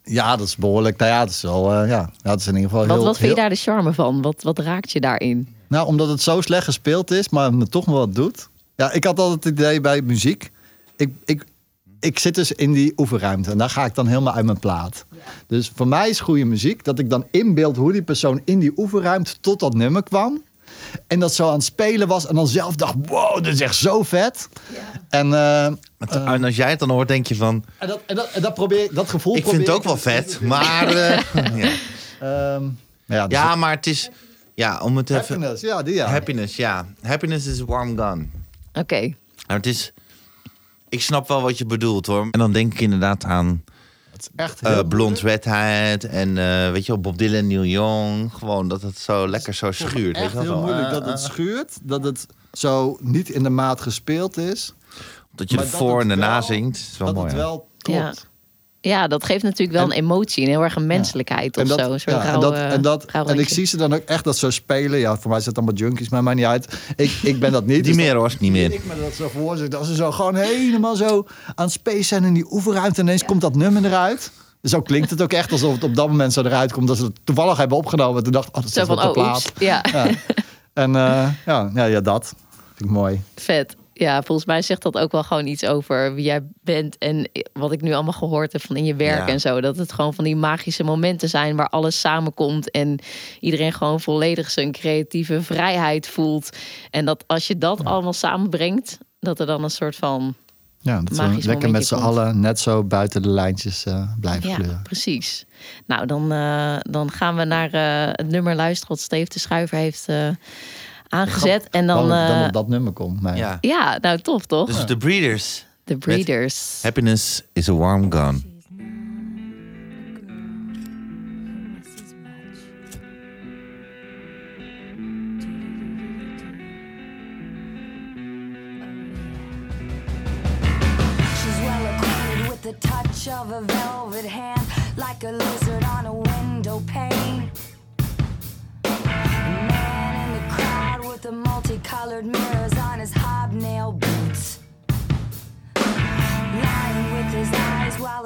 Ja, dat is behoorlijk. Nou ja, dat is wel... Uh, ja. Ja, dat is in ieder geval wat, heel, wat vind heel... je daar de charme van? Wat, wat raakt je daarin? Nou, omdat het zo slecht gespeeld is, maar het me toch wel wat doet. Ja, ik had altijd het idee bij muziek... Ik... ik Ik zit dus in die oefenruimte en daar ga ik dan helemaal uit mijn plaat. Ja. Dus voor mij is goede muziek dat ik dan inbeeld hoe die persoon in die oefenruimte tot dat nummer kwam. En dat zo aan het spelen was en dan zelf dacht, wow, dit is echt zo vet. Ja. En, uh, uh, en als jij het dan hoort, denk je van... En dat, en dat, en dat, probeer, dat gevoel ik probeer vind het ook wel vet, maar... Uh, ja. Um, ja, dus ja, maar het is... Ja, om het happiness, even, ja, die ja. Happiness, ja. Happiness is warm gun. Oké. Okay. Nou, het is... Ik snap wel wat je bedoelt, hoor. En dan denk ik inderdaad aan uh, Blond Redhead en uh, weet je wel, Bob Dylan, Neil Young. Gewoon dat het zo lekker zo schuurt. Echt weet heel wel. moeilijk uh, dat het schuurt. Dat het zo niet in de maat gespeeld is. Dat je maar ervoor dat en daarna zingt. Is wel dat mooi, het wel klopt. Ja. ja, dat geeft natuurlijk wel en, een emotie en heel erg een menselijkheid ja. of zo. Ja, rauw, en dat, en, dat, en ik zie ze dan ook echt dat zo spelen. Ja, voor mij zijn het allemaal junkies, maar mij niet uit. Ik, ik ben dat niet. Niet dus meer hoor, niet meer. Ik me dat zo voor zich, dat ze zo gewoon helemaal zo aan space zijn in die oefenruimte. En ineens ja. komt dat nummer eruit. Zo klinkt het ook echt alsof het op dat moment zo eruit komt. Dat ze het toevallig hebben opgenomen. Toen dacht ik, oh, dat is wel de plaat. Ja. Ja. En uh, ja, ja, ja, dat vind ik mooi. Vet. Ja, volgens mij zegt dat ook wel gewoon iets over wie jij bent en wat ik nu allemaal gehoord heb van in je werk ja. en zo. Dat het gewoon van die magische momenten zijn waar alles samenkomt en iedereen gewoon volledig zijn creatieve vrijheid voelt. En dat als je dat ja. allemaal samenbrengt, dat er dan een soort van ja, dat we lekker met z'n allen net zo buiten de lijntjes uh, blijven ja, kleuren. Ja, precies. Nou, dan, uh, dan gaan we naar uh, het nummer luisteren wat Steef de Schuiver heeft... Uh, aangezet en dan... Dan, dan op dat nummer komt. Nee. Ja. ja, nou tof toch? Dus de ja. Breeders. De Breeders. Happiness is a warm gun. She's well acquainted with the touch of a velvet hand, like a lizard on a window pane. The multicolored mirrors on his hobnail boots, lying with his eyes while